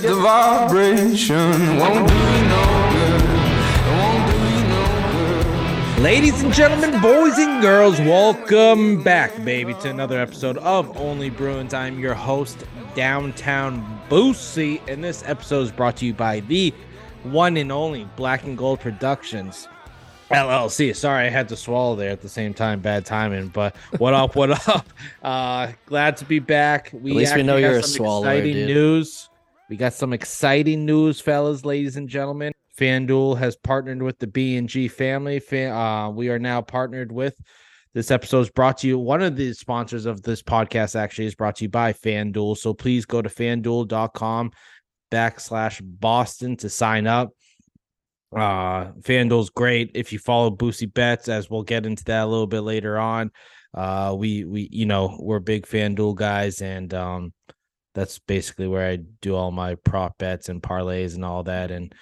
get the vibration. Won't do you no good. Won't do you no good. Ladies and gentlemen, boys and girls, welcome back, baby, to another episode of Only Bruins. I'm your host, Downtown Boosie, and this episode is brought to you by the one and only Black and Gold Productions, LLC. Sorry, I had to swallow there at the same time. Bad timing, but what up? What up? Glad to be back. We at least we know you're a swallower, exciting dude. News. We got some exciting news, fellas, ladies and gentlemen. FanDuel has partnered with the B&G family. We are now partnered with. This episode is brought to you. One of the sponsors of this podcast actually is brought to you by FanDuel. So please go to FanDuel.com/Boston to sign up. FanDuel's great. If you follow Boosie Betts, as we'll get into that a little bit later on, we you know, we're big FanDuel guys, and that's basically where I do all my prop bets and parlays and all that, and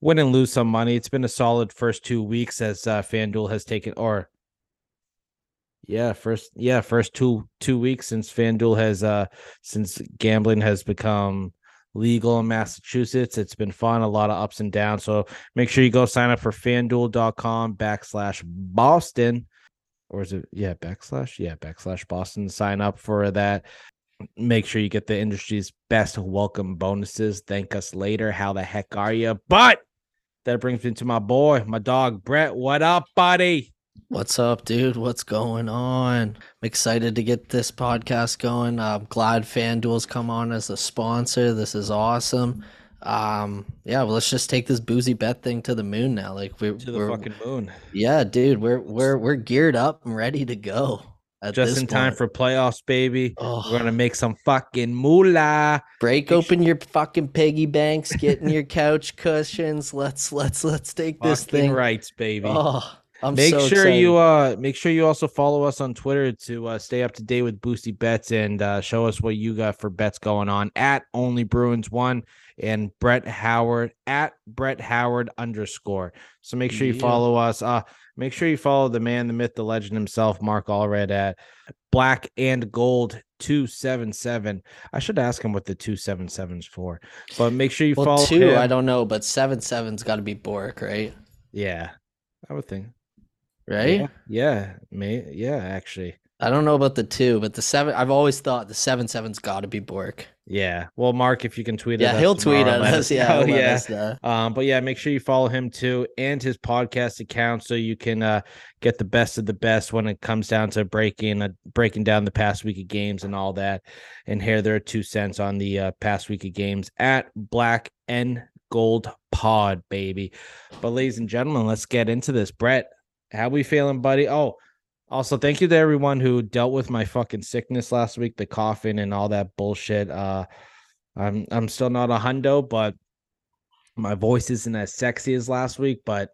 win and lose some money. It's been a solid first 2 weeks as FanDuel has taken, or first two weeks since FanDuel has since gambling has become legal in Massachusetts. It's been fun, a lot of ups and downs. So make sure you go sign up for FanDuel.com/Boston, or is it backslash Boston? Sign up for that. Make sure you get the industry's best welcome bonuses. Thank us later. How the heck are you? But that brings me to my boy, my dog Brett. What up, buddy? What's up, dude? What's going on? I'm excited to get this podcast going. I'm glad FanDuel's come on as a sponsor. This is awesome. Well, let's just take this boozy bet thing to the moon now. Like we're fucking moon. Yeah, dude, we're geared up and ready to go. Just in time for playoffs, baby. Oh. We're gonna make some fucking moolah. Break open your fucking piggy banks. Get in your couch cushions. Let's take fucking this thing. Rights, baby. Oh. Make sure you also follow us on Twitter to stay up to date with Boosie Betts and show us what you got for bets going on at Only Bruins One and Brett Howard at Brett Howard _ So make sure you follow us. Make sure you follow the man, the myth, the legend himself, Mark Allred at Black and Gold 277. I should ask him what the 277's for, but make sure you follow him. I don't know, but 77's got to be Boric, right? Yeah, I would think. Right? Yeah, actually. I don't know about the 2, but the 7, I've always thought the 7-7's got to be Bork. Yeah. Well, Mark, if you can tweet at us. Yeah, he'll tweet at us. But yeah, make sure you follow him too and his podcast account so you can get the best of the best when it comes down to breaking down the past week of games and all that. And here there are 2 cents on the past week of games at Black and Gold Pod, baby. But ladies and gentlemen, let's get into this. Brett, how we feeling, buddy? Oh, also thank you to everyone who dealt with my fucking sickness last week, the coughing and all that bullshit. I'm still not a hundo, but my voice isn't as sexy as last week, but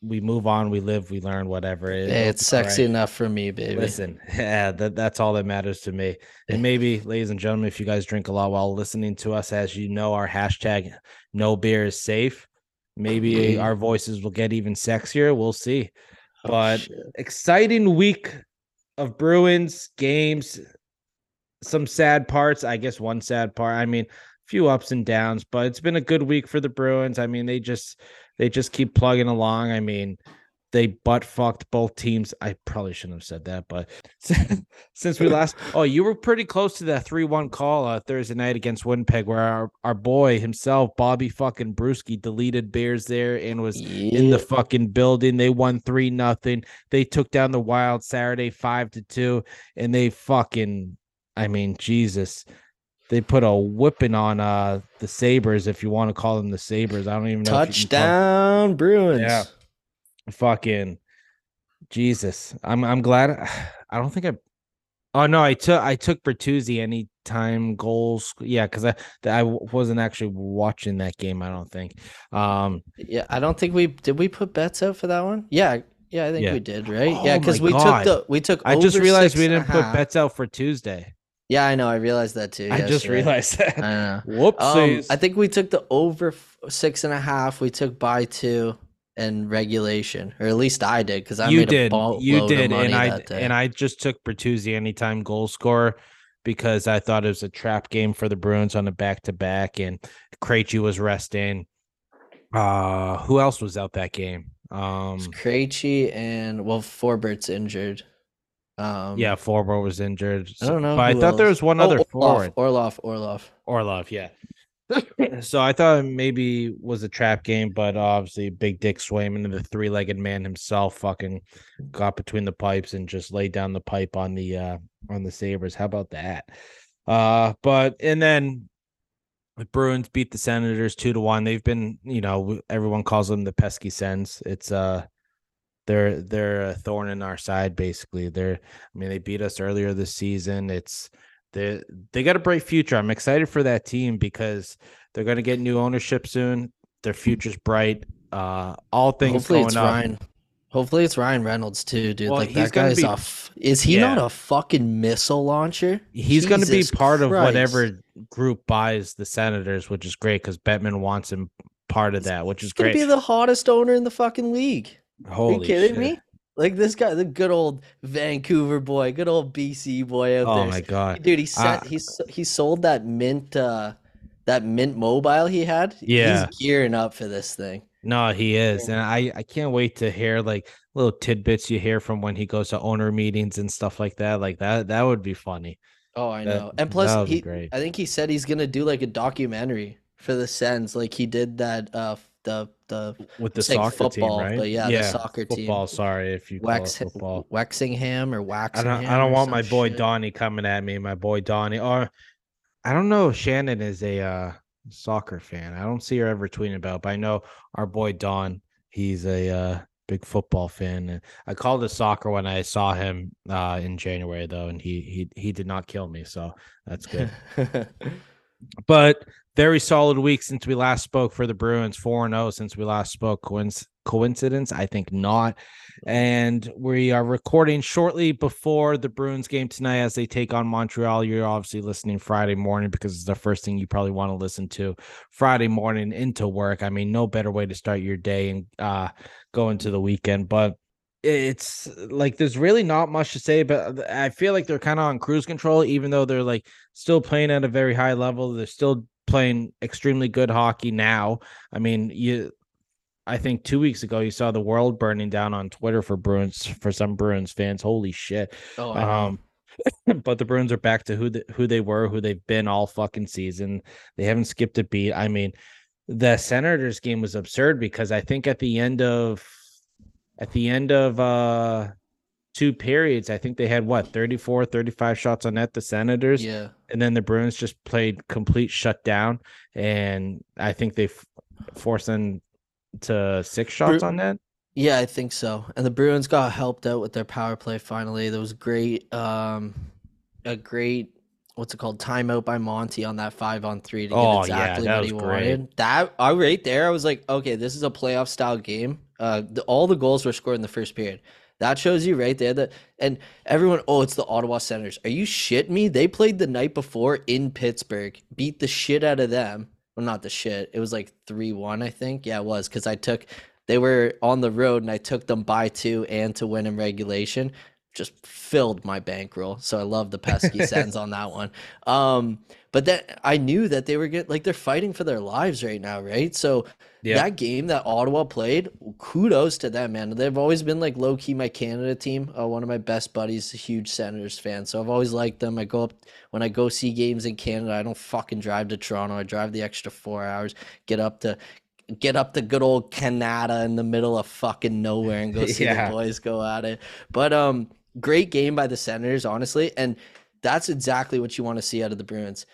we move on, we live, we learn, whatever. It's sexy enough for me, baby. Listen, yeah, that's all that matters to me. And maybe, ladies and gentlemen, if you guys drink a lot while listening to us, as you know, our hashtag no beer is safe. Maybe our voices will get even sexier. We'll see. But exciting week of Bruins games. Some sad parts. I guess one sad part. I mean, a few ups and downs, but it's been a good week for the Bruins. I mean, they just keep plugging along. I mean, they butt fucked both teams. I probably shouldn't have said that, but since we last, you were pretty close to that 3-1 call Thursday night against Winnipeg, where our boy himself, Bobby fucking Brewski, deleted Bears there and was in the fucking building. They won 3-0. They took down the Wild Saturday 5-2, and they fucking, I mean, Jesus. They put a whipping on the Sabres, if you want to call them the Sabres. I don't even know. Touchdown Bruins. Yeah. Fucking Jesus. I'm glad. I don't think I. Oh no, I took Bertuzzi anytime goals. Yeah, because I wasn't actually watching that game. I don't think. Yeah, I don't think we put bets out for that one. Yeah, I think we did, right? Oh, yeah, because we took. I just realized we didn't put bets out for Tuesday. Yeah, I know. I realized that too. Yesterday. I just realized that. I know. Whoopsies. I think we took the over 6.5. We took by 2. And regulation, or at least I did, because I made a boatload of money that day. And I just took Bertuzzi anytime goal scorer, because I thought it was a trap game for the Bruins on the back-to-back, and Krejci was resting. Who else was out that game? Krejci and, well, Forbert's injured. Yeah, Forbort was injured. I don't know. But I thought there was one other forward. Orlov, yeah. So I thought it maybe was a trap game, but obviously Big Dick Swayman, the three-legged man himself, fucking got between the pipes and just laid down the pipe on the Sabres. How about that? But then the Bruins beat the Senators 2-1. They've been, you know, everyone calls them the pesky Sens. It's they're a thorn in our side basically. They beat us earlier this season. They got a bright future. I'm excited for that team because they're going to get new ownership soon. Their future's bright. All things hopefully going up. Hopefully it's Ryan Reynolds too, dude. Well, like that guy's off. Is he not a fucking missile launcher? He's going to be part of whatever group buys the Senators, which is great because Bettman wants him part of that, which is great. He's going to be the hottest owner in the fucking league. Holy shit. Are you kidding me? Like this guy, the good old Vancouver boy, good old BC boy out there. Oh my god, dude! He sold that mint mobile he had. Yeah, he's gearing up for this thing. No, he is, and I can't wait to hear like little tidbits you hear from when he goes to owner meetings and stuff like that. Like that would be funny. Oh, I know. And plus, I think he said he's gonna do like a documentary for the Sens, like he did that. With the soccer football team, right? But yeah, the soccer football, team. Football, sorry if you call it football. Wexingham or Waxingham. I don't want my boy Donnie coming at me. My boy Donnie. Or I don't know if Shannon is a soccer fan. I don't see her ever tweeting about it, but I know our boy Don, he's a big football fan. I called it soccer when I saw him in January, though, and he did not kill me, so that's good. But very solid week since we last spoke for the Bruins, 4-0 since we last spoke. Coincidence? I think not. And we are recording shortly before the Bruins game tonight as they take on Montreal. You're obviously listening Friday morning because it's the first thing you probably want to listen to Friday morning into work. I mean, no better way to start your day and go into the weekend. But it's like there's really not much to say, but I feel like they're kind of on cruise control, even though they're like still playing at a very high level. They're still playing extremely good hockey now. I mean, I think 2 weeks ago you saw the world burning down on Twitter for some Bruins fans. Holy shit! Oh, but the Bruins are back to who they were, who they've been all fucking season. They haven't skipped a beat. I mean, the Senators game was absurd because I think at the end of two periods, I think they had, 35 shots on net, the Senators? Yeah. And then the Bruins just played complete shutdown, and I think they forced them to 6 shots on net? Yeah, I think so. And the Bruins got helped out with their power play finally. There was a great timeout by Monty on that 5-on-3 to get exactly what he wanted. Right there, I was like, okay, this is a playoff-style game. All the goals were scored in the first period. That shows you right there that, and everyone, it's the Ottawa Senators. Are you shitting me? They played the night before in Pittsburgh, beat the shit out of them. Well, not the shit. It was like 3-1, I think. Yeah, it was because they were on the road and I took them by 2 and to win in regulation. Just filled my bankroll. So I love the pesky Sens on that one. But then I knew that they were they're fighting for their lives right now, right? So that game that Ottawa played, kudos to them, man. They've always been like low key my Canada team. One of my best buddies, a huge Senators fan, so I've always liked them. I go up when I go see games in Canada. I don't fucking drive to Toronto. I drive the extra 4 hours. Get up to good old Canada in the middle of fucking nowhere and go see the boys go at it. But great game by the Senators, honestly, and that's exactly what you want to see out of the Bruins.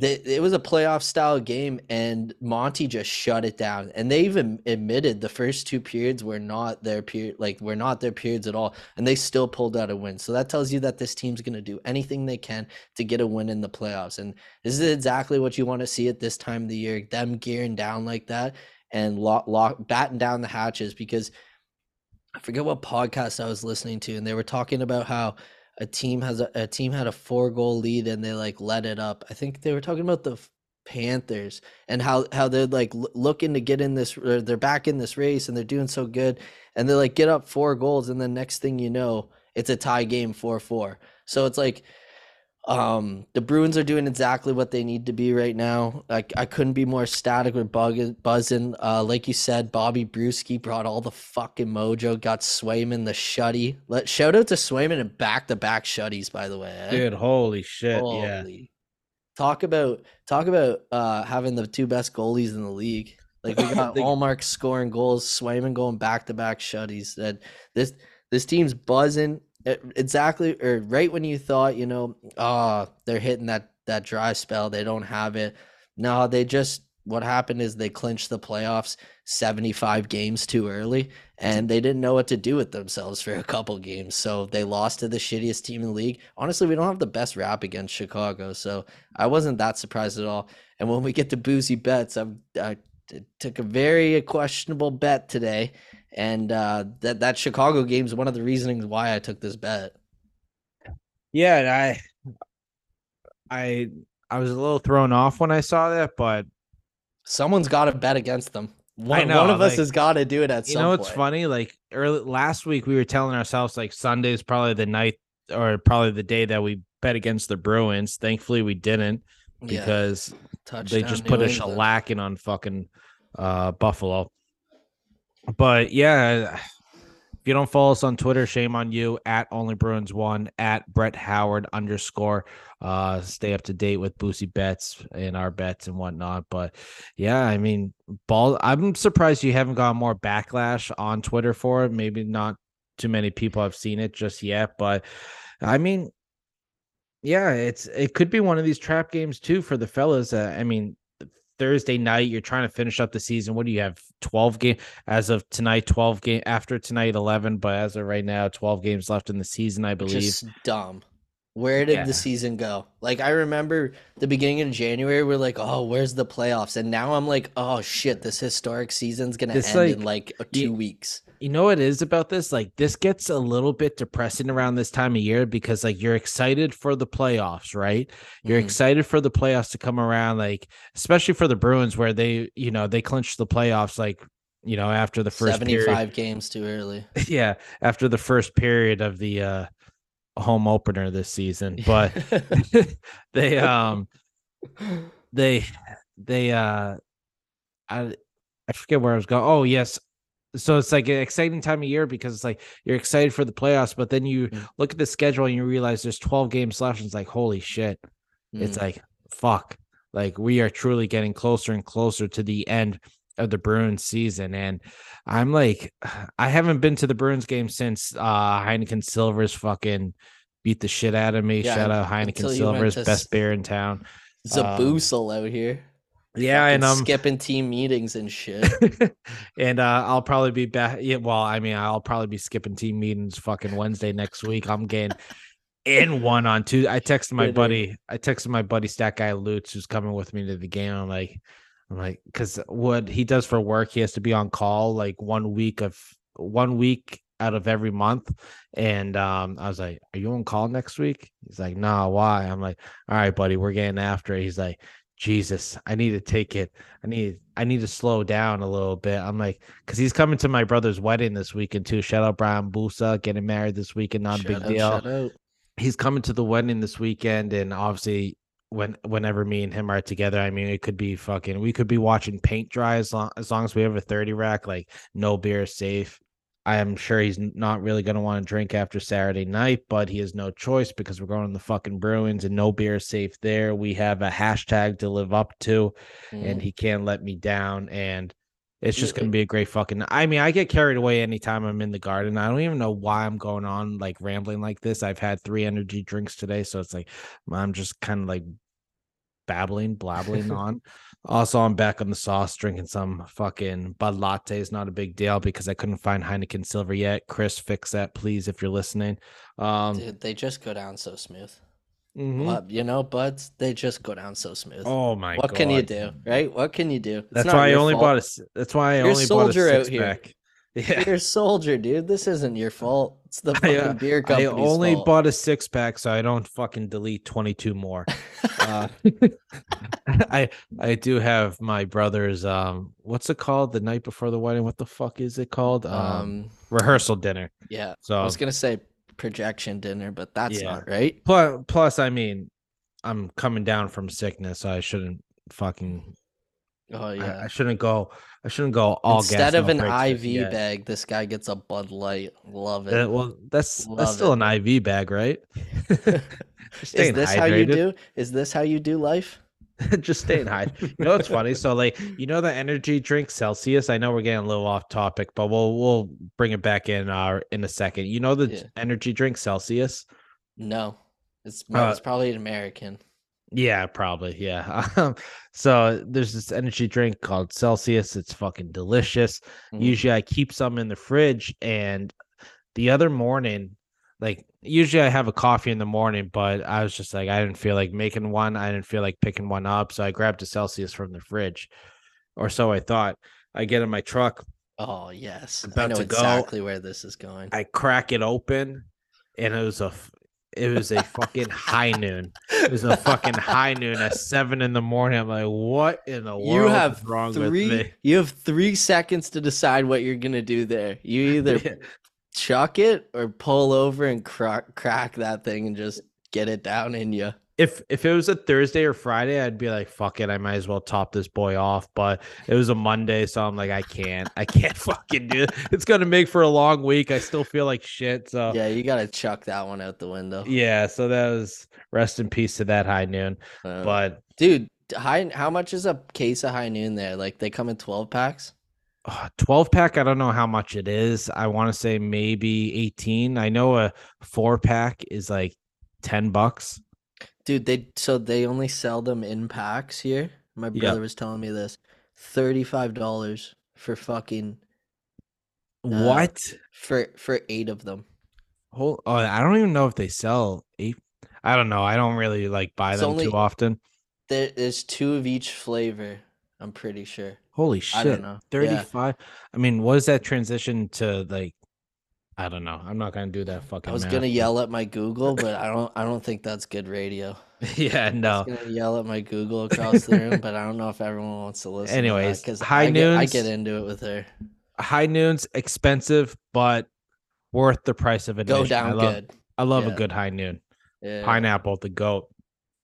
It was a playoff style game and Monty just shut it down, and they even admitted the first 2 periods were not their periods at all, and they still pulled out a win. So that tells you that this team's going to do anything they can to get a win in the playoffs, and this is exactly what you want to see at this time of the year, them gearing down like that and batting down the hatches. Because I forget what podcast I was listening to, and they were talking about how a team had a 4-goal lead and they like let it up. I think they were talking about the Panthers and how they're like looking to get in this, or they're back in this race and they're doing so good, and they like get up 4 goals and then next thing you know, it's a tie game 4-4. So it's like, The Bruins are doing exactly what they need to be right now. I couldn't be more ecstatic with buzzing. Like you said, Bobby Brewski brought all the fucking mojo, got Swayman the shutty. Shout out to Swayman and back-to-back shutties, by the way. Eh? Dude, holy shit. Holy. Yeah. Talk about having the two best goalies in the league. Like, we got Allmark scoring goals, Swayman going back-to-back shutties. That this team's buzzing. Exactly, or right when you thought, you know, they're hitting that dry spell, they don't have it. No, they just, what happened is they clinched the playoffs 75 games too early, and they didn't know what to do with themselves for a couple games. So they lost to the shittiest team in the league. Honestly, we don't have the best rap against Chicago, so I wasn't that surprised at all. And when we get to boozy bets, I took a very questionable bet today. And that Chicago game is one of the reasonings why I took this bet. Yeah, and I was a little thrown off when I saw that, but someone's got to bet against them. One of us has got to do it at some point. You know, it's funny. Like, early last week, we were telling ourselves like Sunday is probably the night or probably the day that we bet against the Bruins. Thankfully, we didn't, because they just put a shellacking on fucking Buffalo. But yeah, if you don't follow us on Twitter, shame on you. @OnlyBruins1, @BrettHoward_. Stay up to date with Boosie bets and our bets and whatnot. But yeah, I mean, I'm surprised you haven't got more backlash on Twitter for it. Maybe not too many people have seen it just yet, but I mean, yeah, it could be one of these trap games too for the fellas. I mean, Thursday night, you're trying to finish up the season. What do you have? 12 games as of tonight, 12 games after tonight, 11, but as of right now, 12 games left in the season, I believe. Just dumb. Where did the season go? Like, I remember the beginning of January, we're like, oh, where's the playoffs? And now I'm like, oh shit, this historic season's gonna end in like 2 weeks. You know what it is about this? Like, this gets a little bit depressing around this time of year because, like, you're excited for the playoffs, right? You're excited for the playoffs to come around, like, especially for the Bruins where they, you know, they clinched the playoffs, like, you know, after the first 75 period. Games too early. Yeah, after the first period of the home opener this season. But they I forget where I was going. Oh, yes. So it's like an exciting time of year because it's like you're excited for the playoffs, but then you look at the schedule and you realize there's 12 games left. And it's like, holy shit. It's like, fuck. Like, we are truly getting closer and closer to the end of the Bruins season. And I'm like, I haven't been to the Bruins game since Heineken Silver's fucking beat the shit out of me. Yeah, shout out Heineken Silver's, best beer in town. Zaboosel out here. Yeah, and I'm skipping team meetings and shit. And I'll probably be back. Yeah, well, I mean, I'll probably be skipping team meetings fucking Wednesday next week. I'm getting in one on Tuesday. I texted my buddy Stat Guy Lutz, who's coming with me to the game. I'm like, because what he does for work, he has to be on call like 1 week of 1 week out of every month. And I was like, "Are you on call next week?" He's like, "Nah, why?" I'm like, "All right, buddy, we're getting after it." He's like, "Jesus, I need to take it. I need to slow down a little bit." I'm like, because he's coming to my brother's wedding this weekend too. Shout out Brian Busa, getting married this weekend. Not a big deal. He's coming to the wedding this weekend, and obviously, whenever me and him are together, I mean, it could be fucking. We could be watching paint dry as long as we have a 30 rack. Like, no beer is safe. I am sure he's not really going to want to drink after Saturday night, but he has no choice because we're going to the fucking Bruins and no beer is safe there. We have a hashtag to live up to, and he can't let me down. And it's just going to be a great fucking. I mean, I get carried away anytime I'm in the garden. I don't even know why I'm going on like rambling like this. I've had 3 energy drinks today, so it's like I'm just kind of like blabbling on. Also, I'm back on the sauce drinking some fucking Bud lattes. Not a big deal because I couldn't find Heineken Silver yet. Chris, fix that, please, if you're listening. Dude, they just go down so smooth. You know, buds, they just go down so smooth. Oh my God. What can you do, right? What can you do? That's why I only bought a. That's why I only bought a 6-pack. Yeah. You're a soldier, dude. This isn't your fault. It's the fucking beer company's fault. I only bought a 6-pack, so I don't fucking delete 22 more. I do have my brother's what's it called? The night before the wedding. What the fuck is it called? Rehearsal dinner. Yeah. So I was gonna say projection dinner, but that's not right. Plus, I mean, I'm coming down from sickness, so I shouldn't fucking. Oh yeah, I shouldn't go. I shouldn't go all instead gas, of no an IV yet. Bag. This guy gets a Bud Light. Love it. Well, that's still it. An IV bag, right? Is this hydrated. How you do? Is this how you do life? Just staying high. You know what's funny? So like, you know, the energy drink Celsius. I know we're getting a little off topic, but we'll bring it back in a second. You know the energy drink Celsius? No, it's probably an American. Yeah, probably. Yeah. So there's this energy drink called Celsius. It's fucking delicious. Mm-hmm. Usually I keep some in the fridge, and the other morning, like usually I have a coffee in the morning, but I was just like, I didn't feel like making one. I didn't feel like picking one up. So I grabbed a Celsius from the fridge, or so I thought. I get in my truck. Oh yes. I know exactly where this is going. I crack it open, and it was a fucking High Noon. It was a fucking High Noon at 7 a.m. I'm like, what in the world is wrong with me? You have 3 seconds to decide what you're going to do there. You either chuck it or pull over and crack that thing and just get it down in you. If it was a Thursday or Friday, I'd be like, fuck it, I might as well top this boy off. But it was a Monday, so I'm like, I can't fucking do it. It's going to make for a long week. I still feel like shit. So yeah, you got to chuck that one out the window. Yeah, so that was rest in peace to that High Noon. But dude, how much is a case of High Noon there? Like they come in 12 packs? 12 pack, I don't know how much it is. I want to say maybe 18. I know a 4-pack is like $10. Dude, they only sell them in packs here. My brother was telling me this. $35 for fucking what? For 8 of them. I don't even know if they sell 8. I don't know. I don't really like buy them too often. There's 2 of each flavor, I'm pretty sure. Holy shit. I don't know. 35. Yeah. I mean, what does that transition to like? I don't know. I'm not gonna do that fucking. I was gonna yell at my Google, but I don't think that's good radio. Yeah, no. I was gonna yell at my Google across the room, but I don't know if everyone wants to listen. Anyways, because I get into it with her. High Noon's expensive, but worth the price of a go nation. Down. Good. I love a good High Noon. Yeah. Pineapple, the goat.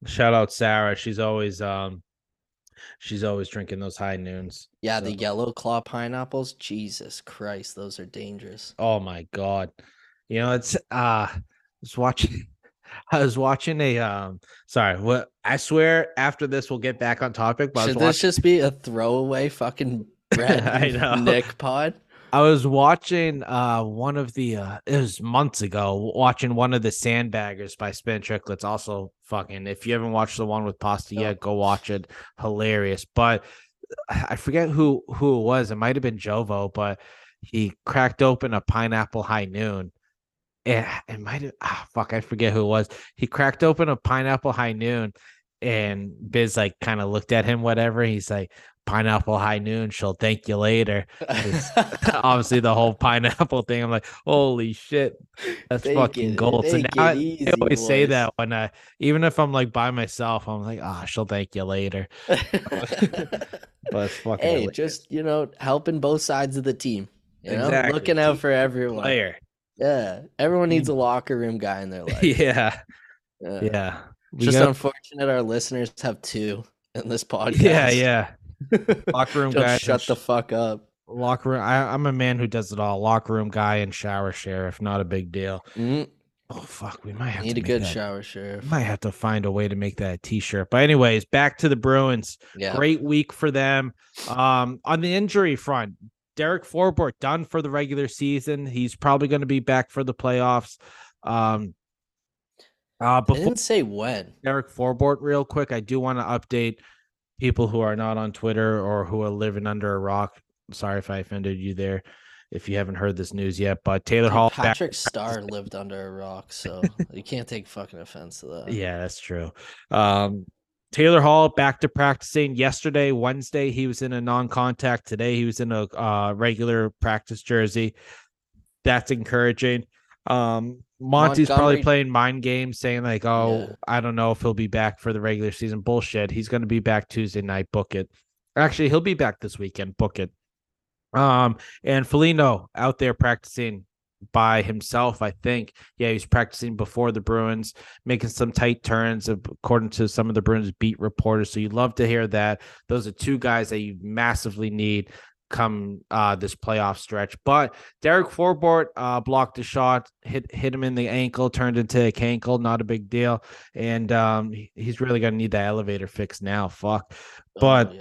Shout out Sarah. She's always drinking those High Noons. Yeah, so. The yellow claw pineapples. Jesus Christ, those are dangerous. Oh my God. You know, it's I was watching a sorry, what I swear after this we'll get back on topic, but should this just be a throwaway fucking bread I know. Nick pod? I was watching one of the it was months ago, watching one of the Sandbaggers by Spin Tricklets. Also fucking, if you haven't watched the one with Pasta yet, go watch it. Hilarious. But I forget who it was. It might have been Jovo, but he cracked open a pineapple High Noon. It might have I forget who it was. He cracked open a pineapple High Noon, and Biz like kind of looked at him, whatever. He's like, pineapple High Noon, she'll thank you later. Obviously the whole pineapple thing, I'm like, holy shit, that's take fucking it, gold. So now I always say that when I, even if I'm like by myself, I'm like, she'll thank you later. But fucking hey, hilarious. Just, you know, helping both sides of the team, you exactly. know, looking out for everyone. Player. Yeah, everyone needs a locker room guy in their life. Yeah. Just unfortunate our listeners have 2 in this podcast. Yeah. Locker room guy, shut the fuck up. Locker room. I'm a man who does it all. Locker room guy and shower sheriff. Not a big deal. Oh fuck, we might have need to need a good that. Shower sheriff. Might have to find a way to make that a t-shirt. But anyways, back to the Bruins. Yeah. Great week for them. On the injury front, Derek Forbort done for the regular season. He's probably going to be back for the playoffs. Before I didn't say when. Derek Forbort, real quick, I do want to update people who are not on Twitter or who are living under a rock. Sorry if I offended you there, if you haven't heard this news yet, but Taylor Hall. Patrick Starr lived under a rock, so you can't take fucking offense to that. Yeah, that's true. Taylor Hall back to practicing yesterday. Wednesday, he was in a non-contact. Today, he was in a regular practice jersey. That's encouraging. Monty's probably playing mind games, saying like, I don't know if he'll be back for the regular season. Bullshit. He's going to be back Tuesday night. Book it. Actually, he'll be back this weekend. Book it. And Foligno out there practicing by himself, I think. Yeah, he was practicing before the Bruins, making some tight turns, according to some of the Bruins beat reporters. So you'd love to hear that. Those are two guys that you massively need come this playoff stretch. But Derek Forbort blocked a shot, hit him in the ankle, turned into a cankle, not a big deal. And he's really going to need that elevator fix now. Fuck. But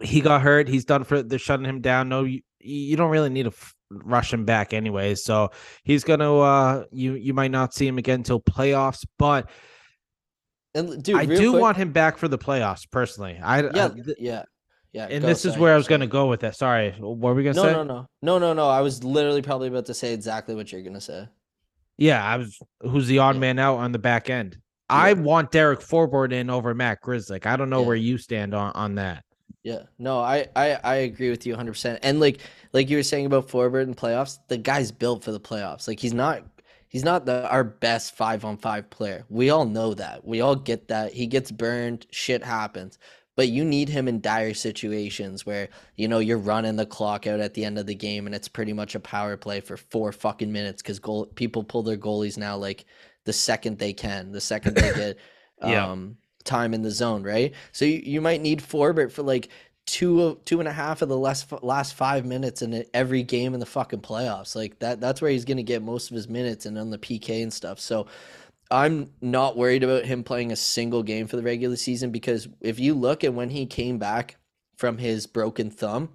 he got hurt. He's done for it. They're shutting him down. No, you don't really need to rush him back anyway. So he's going to you might not see him again until playoffs. But and dude, I do want him back for the playoffs personally. Yeah, and this is where I was going to go with that. Sorry, what were we going to say? No. I was literally probably about to say exactly what you're going to say. Yeah, I was. Who's the odd man out on the back end? Yeah. I want Derek Forbort in over Matt Grzelcyk. I don't know where you stand on that. Yeah, no, I agree with you 100%. And like you were saying about Forbort and playoffs, the guy's built for the playoffs. Like he's not our best 5-on-5 player. We all know that. We all get that. He gets burned. Shit happens. But you need him in dire situations where, you know, you're running the clock out at the end of the game and it's pretty much a power play for 4 fucking minutes because people pull their goalies now like the second they can, the second they get time in the zone, right? So you might need Forbort for like two and a half of the last 5 minutes in every game in the fucking playoffs. Like that's where he's going to get most of his minutes and on the PK and stuff. So I'm not worried about him playing a single game for the regular season because if you look at when he came back from his broken thumb,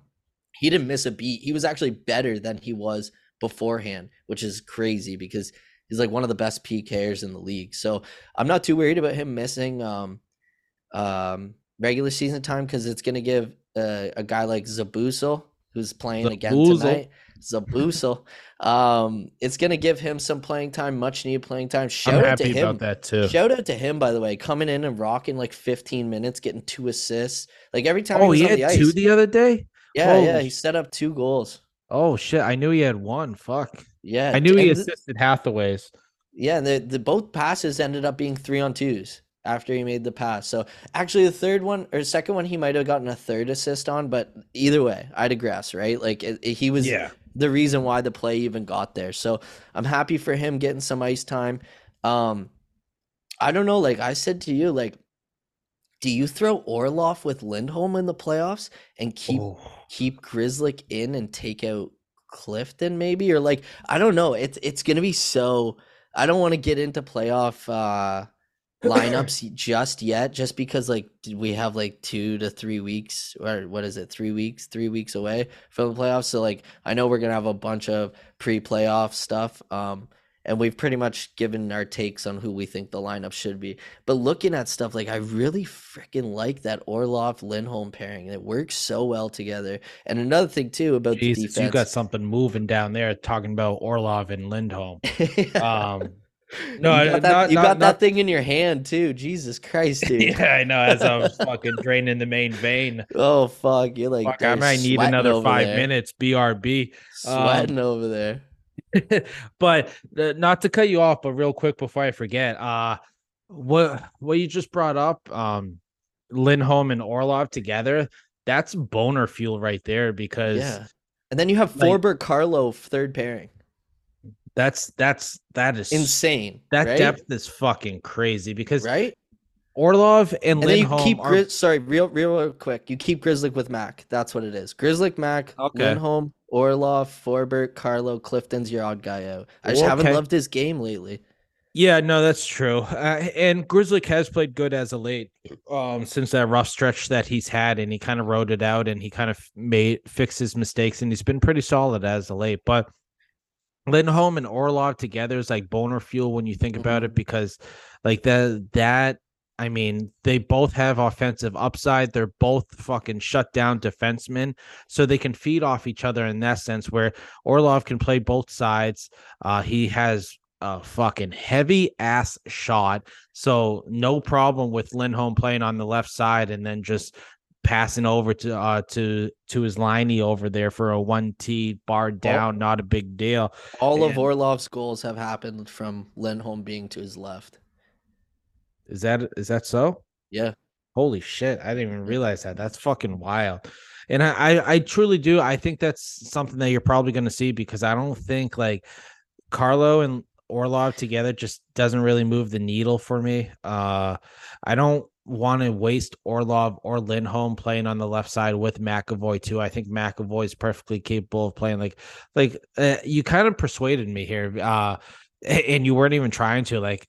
he didn't miss a beat. He was actually better than he was beforehand, which is crazy because he's like one of the best PKers in the league. So I'm not too worried about him missing regular season time because it's going to give a guy like Zabuso, who's playing again tonight, Zabuso. It's gonna give him some playing time, much needed playing time. Shout out to him about that too. Shout out to him, by the way, coming in and rocking like 15 minutes, getting 2 assists. Like every time. Oh, he had on the 2 the other day. Yeah, yeah, he set up 2 goals. Oh shit! I knew he had 1. Fuck. Yeah, I knew he assisted Hathaway's. Yeah, and the both passes ended up being 3-on-2s after he made the pass. So actually the second one, he might have gotten a 3rd assist on, but either way, I digress, right? Like he was the reason why the play even got there. So I'm happy for him getting some ice time. I don't know, like I said to you, like, do you throw Orlov with Lindholm in the playoffs and keep Grzelcyk in and take out Clifton maybe? Or like, I don't know. It's going to be so, I don't want to get into playoff lineups just yet, just because like we have like 2 to 3 weeks, or what is it, 3 weeks, 3 weeks away from the playoffs. So like I know we're gonna have a bunch of pre-playoff stuff, and we've pretty much given our takes on who we think the lineup should be. But looking at stuff, like I really freaking like that Orlov Lindholm pairing. It works so well together. And another thing too about the defense, you got something moving down there talking about Orlov and Lindholm. No, you got that, you got that thing in your hand too. Jesus Christ, dude. Yeah, I know. As I was fucking draining the main vein. Oh fuck, you're like, fuck, I might need another 5 minutes. BRB, sweating over there. But not to cut you off, but real quick before I forget, what you just brought up, Lindholm and Orlov together, that's boner fuel right there. Because and then you have like, Forbert Carlo 3rd pairing. That is insane. That depth is fucking crazy because Orlov and Lindholm. Then you keep real quick. You keep Grzelcyk with Mac. That's what it is. Grzelcyk, Mac, Lindholm, Orlov, Forbort, Carlo, Clifton's your odd guy out. I just haven't loved his game lately. Yeah, no, that's true. And Grzelcyk has played good as of late, since that rough stretch that he's had, and he kind of rode it out, and he kind of fixed his mistakes, and he's been pretty solid as of late, but. Lindholm and Orlov together is like boner fuel when you think about it, because like I mean, they both have offensive upside. They're both fucking shut down defensemen, so they can feed off each other in that sense where Orlov can play both sides. He has a fucking heavy ass shot, so no problem with Lindholm playing on the left side and then just passing over to his liney over there for a 1-T bar down, not a big deal. All of Orlov's goals have happened from Lindholm being to his left. Is that so? Yeah. Holy shit. I didn't even realize that. That's fucking wild. And I truly do. I think that's something that you're probably going to see, because I don't think like Carlo and Orlov together just doesn't really move the needle for me. I don't want to waste Orlov or Lindholm playing on the left side with McAvoy too. I think McAvoy is perfectly capable of playing like you kind of persuaded me here, and you weren't even trying to. Like,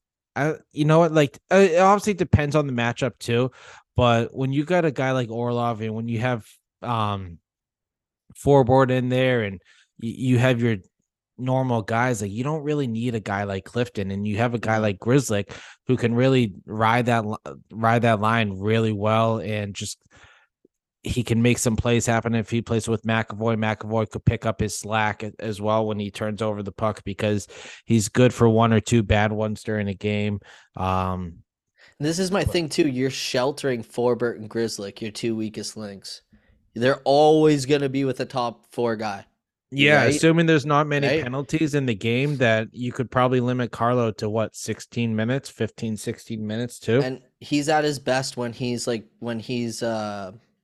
you know what? Like, it obviously depends on the matchup too. But when you got a guy like Orlov, and when you have Forbort in there, and you have your normal guys, like you don't really need a guy like Clifton, and you have a guy like Grzelcyk who can really ride that line really well, and just he can make some plays happen. If he plays with McAvoy, McAvoy could pick up his slack as well when he turns over the puck, because he's good for one or two bad ones during a game. This is my thing too. You're sheltering Forbort and Grzelcyk, your two weakest links. They're always going to be with a top four guy. Yeah, right? Assuming there's not many penalties in the game, that you could probably limit Carlo to 16 minutes too. And he's at his best when he's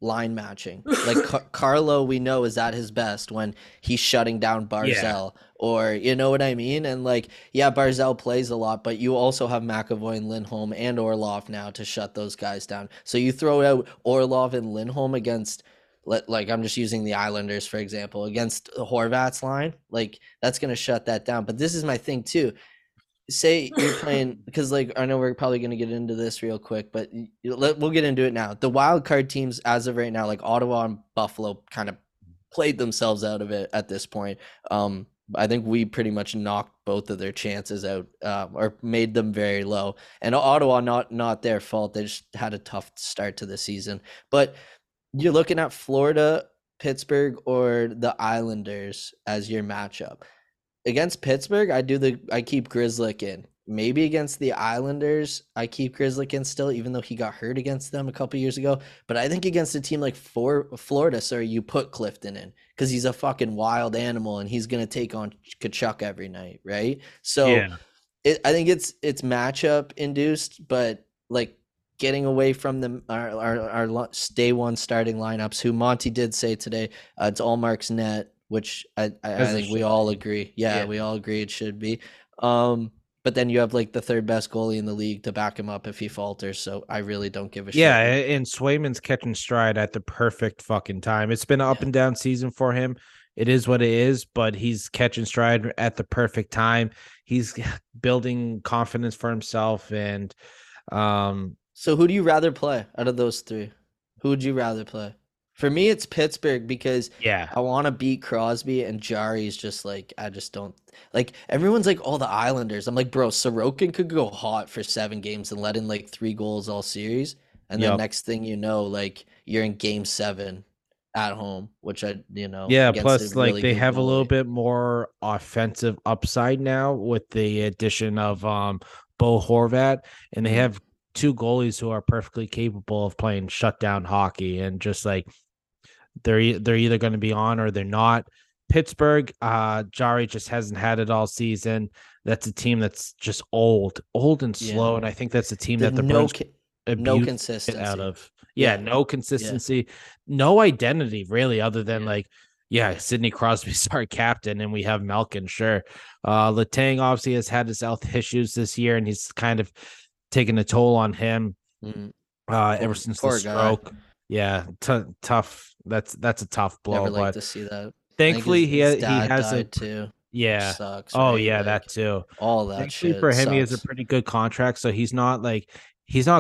line matching. Like Carlo, we know, is at his best when he's shutting down Barzal, or you know what I mean? And like, yeah, Barzal plays a lot, but you also have McAvoy and Lindholm and Orlov now to shut those guys down. So you throw out Orlov and Lindholm against, like, I'm just using the Islanders, for example, against Horvat's line, like that's going to shut that down. But this is my thing too. Say you're playing, because like, I know we're probably going to get into this real quick, but we'll get into it now. The wild card teams as of right now, like Ottawa and Buffalo, kind of played themselves out of it at this point. I think we pretty much knocked both of their chances out, or made them very low. And Ottawa, not their fault. They just had a tough start to the season. But you're looking at Florida, Pittsburgh, or the Islanders as your matchup. Against Pittsburgh, I keep Grzelcyk in. Maybe against the Islanders, I keep Grzelcyk in still, even though he got hurt against them a couple years ago. But I think against a team like Florida, you put Clifton in, because he's a fucking wild animal and he's gonna take on Tkachuk every night, right? So yeah. I think it's matchup induced, but like, getting away from our day one starting lineups, who Monty did say today, it's all Mark's net, which I think we all agree. Yeah, we all agree it should be. But then you have like the third best goalie in the league to back him up if he falters. So I really don't give a shit. Yeah, and Swayman's catching stride at the perfect fucking time. It's been an up and down season for him. It is what it is, but he's catching stride at the perfect time. He's building confidence for himself, and so who do you rather play out of those three? Who would you rather play? For me, it's Pittsburgh, because I want to beat Crosby, and Jari's just like, I just don't like, everyone's like, all the Islanders. I'm like, bro, Sorokin could go hot for 7 games and let in like 3 goals all series. And then next thing you know, like you're in game 7 at home, which plus like really they have a little bit more offensive upside now with the addition of Bo Horvat, and they have 2 goalies who are perfectly capable of playing shutdown hockey, and just like they're either going to be on or they're not. Pittsburgh, Jari just hasn't had it all season. That's a team that's just old and slow, and I think that's a team that the no consistency out of. Yeah, no consistency, no identity really, other than like, Sidney Crosby's our captain, and we have Malkin. Sure, Letang obviously has had his health issues this year, and he's kind of taking a toll on him ever since the stroke. Guy. Yeah, tough. That's a tough blow. Never like to see that. Thankfully, he has it too. Yeah. Sucks, right? Yeah, like, that too. All that. Thankfully shit for him, he has a pretty good contract, so he's not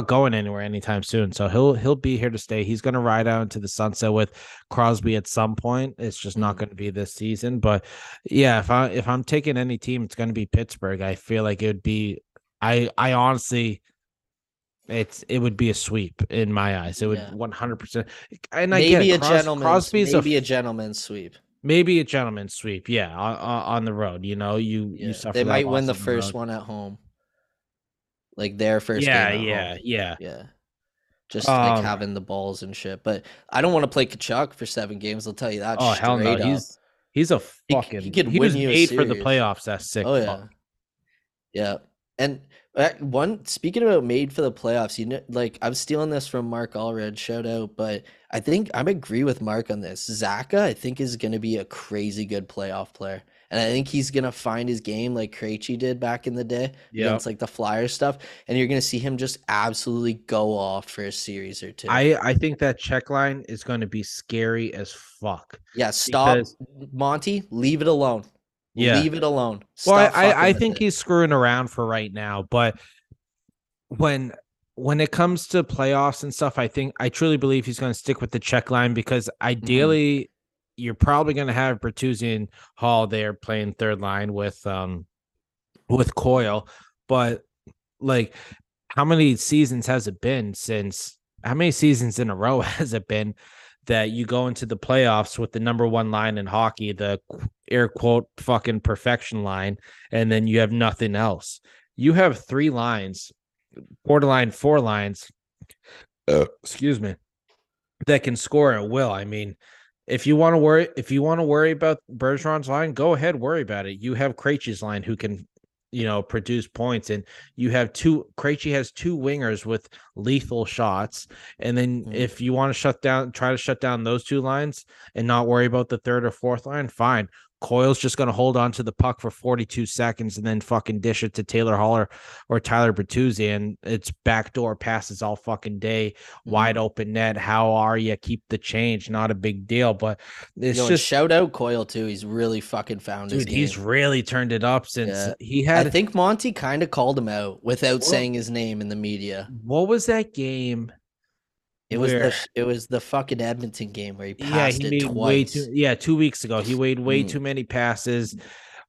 going anywhere anytime soon. So he'll be here to stay. He's going to ride out into the sunset with Crosby at some point. It's just not going to be this season. But yeah, if I'm taking any team, it's going to be Pittsburgh. I feel like it would be. I honestly, it would be a sweep in my eyes. It would 100%. And maybe I get a gentleman's sweep. Maybe a gentleman's sweep. Yeah, on the road. You know, you suffer. They might win the first one at home, like their first. Yeah. Just like having the balls and shit. But I don't want to play Tkachuk for 7 games. I'll tell you that. Oh hell no, he's a fucking. He could win you a series for the playoffs. That's sick. Oh yeah. And one, speaking about made for the playoffs, you know, like I'm stealing this from Mark Allred, shout out, but I think I agree with Mark on this. Zacha, I think, is going to be a crazy good playoff player. And I think he's going to find his game like Krejci did back in the day. Yeah. It's like the Flyer stuff. And you're going to see him just absolutely go off for a series or two. I think that check line is going to be scary as fuck. Yeah. Stop. Because... Monty, leave it alone. Yeah. Leave it alone. Stop. Well, I think he's screwing around for right now. But when it comes to playoffs and stuff, I truly believe he's going to stick with the check line, because ideally, mm-hmm. you're probably going to have Bertuzzi and Hall there playing third line with Coyle. But like, how many seasons in a row has it been that you go into the playoffs with the number one line in hockey, the air quote fucking perfection line, and then you have nothing else? You have three lines, borderline four lines, excuse me, that can score at will. I mean, if you want to worry about Bergeron's line, go ahead, worry about it. You have Krejci's line who can, produce points, and you have Krejci has two wingers with lethal shots. And then if you want to try to shut down those two lines and not worry about the third or fourth line, fine. Coyle's just going to hold on to the puck for 42 seconds and then fucking dish it to Taylor Hall or Tyler Bertuzzi, and it's backdoor passes all fucking day, wide open net. How are you? Keep the change. Not a big deal, but it's just shout out Coyle too. He's really fucking found his game. He's really turned it up since he had. I think Monty kind of called him out without saying his name in the media. What was that game? It was the fucking Edmonton game where he passed it twice. 2 weeks ago. He weighed way too many passes.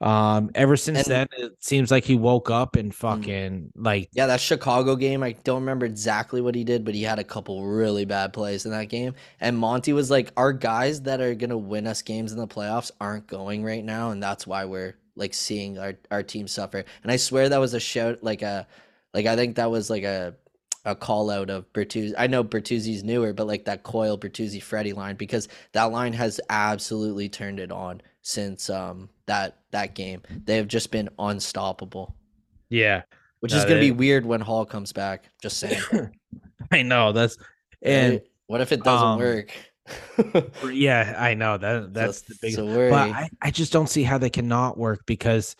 Ever since then, it seems like he woke up and fucking that Chicago game. I don't remember exactly what he did, but he had a couple really bad plays in that game. And Monty was like, our guys that are going to win us games in the playoffs aren't going right now. And that's why we're like seeing our team suffer. And I swear that was a shout, I think that was like a call out of Bertuzzi. I know Bertuzzi's newer, but like that Coyle, Bertuzzi, Freddie line, because that line has absolutely turned it on since that game. They have just been unstoppable. Yeah. Which is going to be weird when Hall comes back. Just saying. I know and what if it doesn't work? Yeah, I know that's the big worry. But I just don't see how they cannot work, because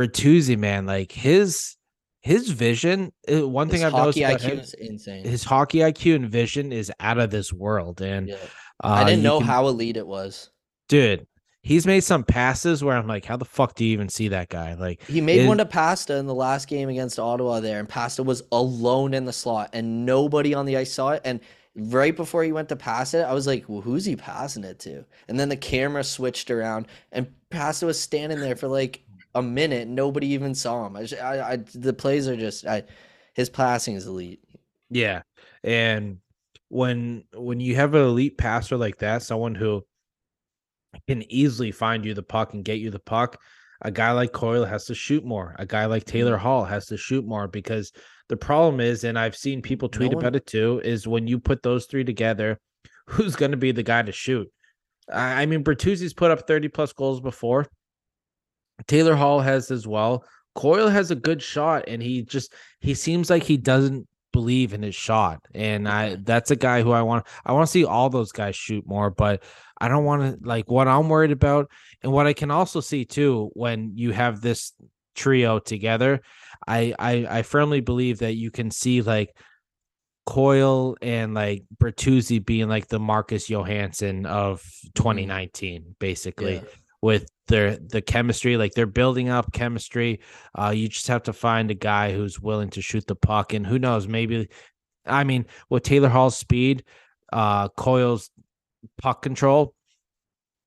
Bertuzzi, man, like his vision, one thing I've noticed about him, is insane. His hockey IQ and vision is out of this world. And I didn't know how elite it was. Dude, he's made some passes where I'm like, how the fuck do you even see that guy? Like, he made one to Pasta in the last game against Ottawa there, and Pasta was alone in the slot and nobody on the ice saw it. And right before he went to pass it, I was like, well, who's he passing it to? And then the camera switched around and Pasta was standing there for like a minute. Nobody even saw him. The plays are just. His passing is elite. Yeah, and when you have an elite passer like that, someone who can easily find you the puck and get you the puck, a guy like Coyle has to shoot more. A guy like Taylor Hall has to shoot more, because the problem is, and I've seen people tweet about it too, is when you put those three together, who's going to be the guy to shoot? I mean, Bertuzzi's put up 30+ goals before. Taylor Hall has as well. Coyle has a good shot, and he seems like he doesn't believe in his shot. And that's a guy who I want to see all those guys shoot more, but I don't want to, like, what I'm worried about. And what I can also see too, when you have this trio together, I firmly believe that you can see like Coyle and like Bertuzzi being like the Marcus Johansson of 2019, basically. Yeah. With the chemistry, like they're building up chemistry. You just have to find a guy who's willing to shoot the puck, and who knows, maybe, I mean, with Taylor Hall's speed, Coyle's puck control,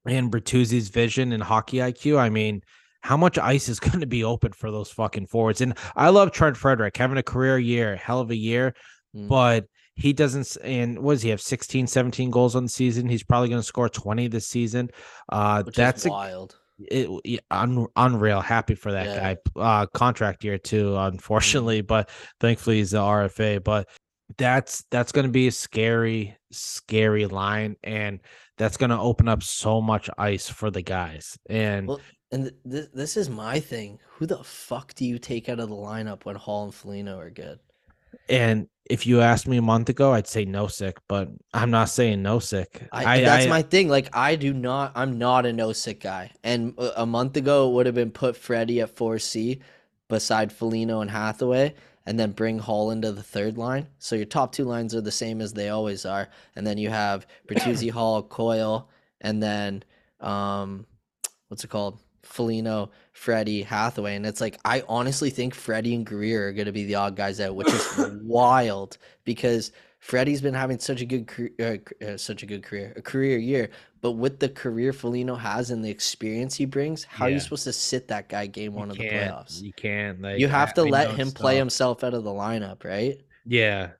and Bertuzzi's vision and hockey IQ, I mean, how much ice is going to be open for those fucking forwards? And I love Trent Frederic having a career year, hell of a year, but he doesn't, and what does he have, 16, 17 goals on the season? He's probably going to score 20 this season. That's wild. Unreal. Happy for that guy. Contract year too, unfortunately, but thankfully he's the RFA. But that's going to be a scary, scary line, and that's going to open up so much ice for the guys. And And this is my thing. Who the fuck do you take out of the lineup when Hall and Foligno are good? And if you asked me a month ago, I'd say Nosek, but I'm not saying Nosek. That's my thing. Like, I'm not a Nosek guy. And a month ago, it would have been put Freddie at 4C beside Foligno and Hathaway, and then bring Hall into the third line. So your top two lines are the same as they always are. And then you have Bertuzzi, Hall, Coyle, and then, Foligno, Freddie, Hathaway. And it's like, I honestly think Freddie and Greer are going to be the odd guys out, which is wild, because Freddie's been having such a good career year. But with the career Foligno has and the experience he brings, how are you supposed to sit that guy game one of the playoffs? You can't. Like, you have to let him play himself out of the lineup, right? Yeah.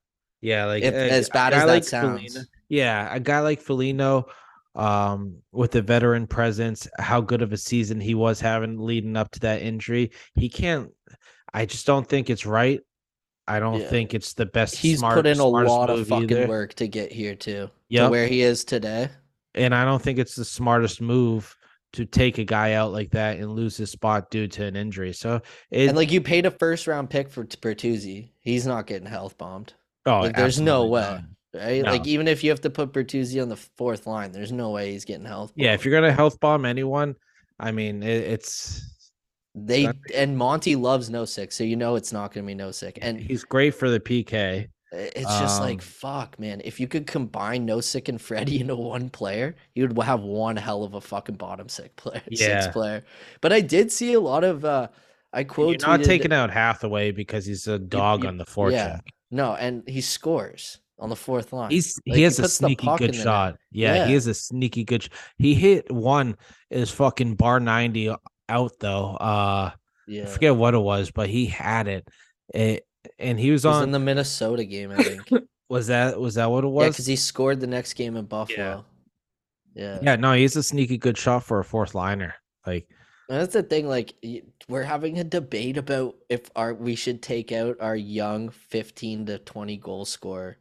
Yeah. Like, as bad as that sounds. Yeah. A guy like Foligno, with the veteran presence, how good of a season he was having leading up to that injury, he can't. I just don't think it's right. I don't think it's the best. He's put in a lot of fucking work to get here too, to where he is today. And I don't think it's the smartest move to take a guy out like that and lose his spot due to an injury. So and like, you paid a first round pick for Bertuzzi, he's not getting health bombed. Oh, like, there's no way. Not. Right? No. Like, even if you have to put Bertuzzi on the fourth line, there's no way he's getting health bombed. Yeah, if you're gonna health bomb anyone, I mean, and Monty loves Nosek, so you know it's not gonna be Nosek, and he's great for the PK. It's just like, fuck, man. If you could combine Nosek and Freddie into one player, you would have one hell of a fucking bottom six player. But I did see a lot of You're not taking out Hathaway because he's a dog on the forecheck. Yeah. No, and he scores on the fourth line. He has a sneaky good shot. Yeah, he has a sneaky good. He hit one is fucking bar 90 out though. I forget what it was, but he had it and he was in the Minnesota game, I think. was that what it was? Yeah, because he scored the next game in Buffalo. Yeah. Yeah, no, he's a sneaky good shot for a fourth liner. Like, and that's the thing. Like, we're having a debate about if we should take out our young 15 to 20 goal scorer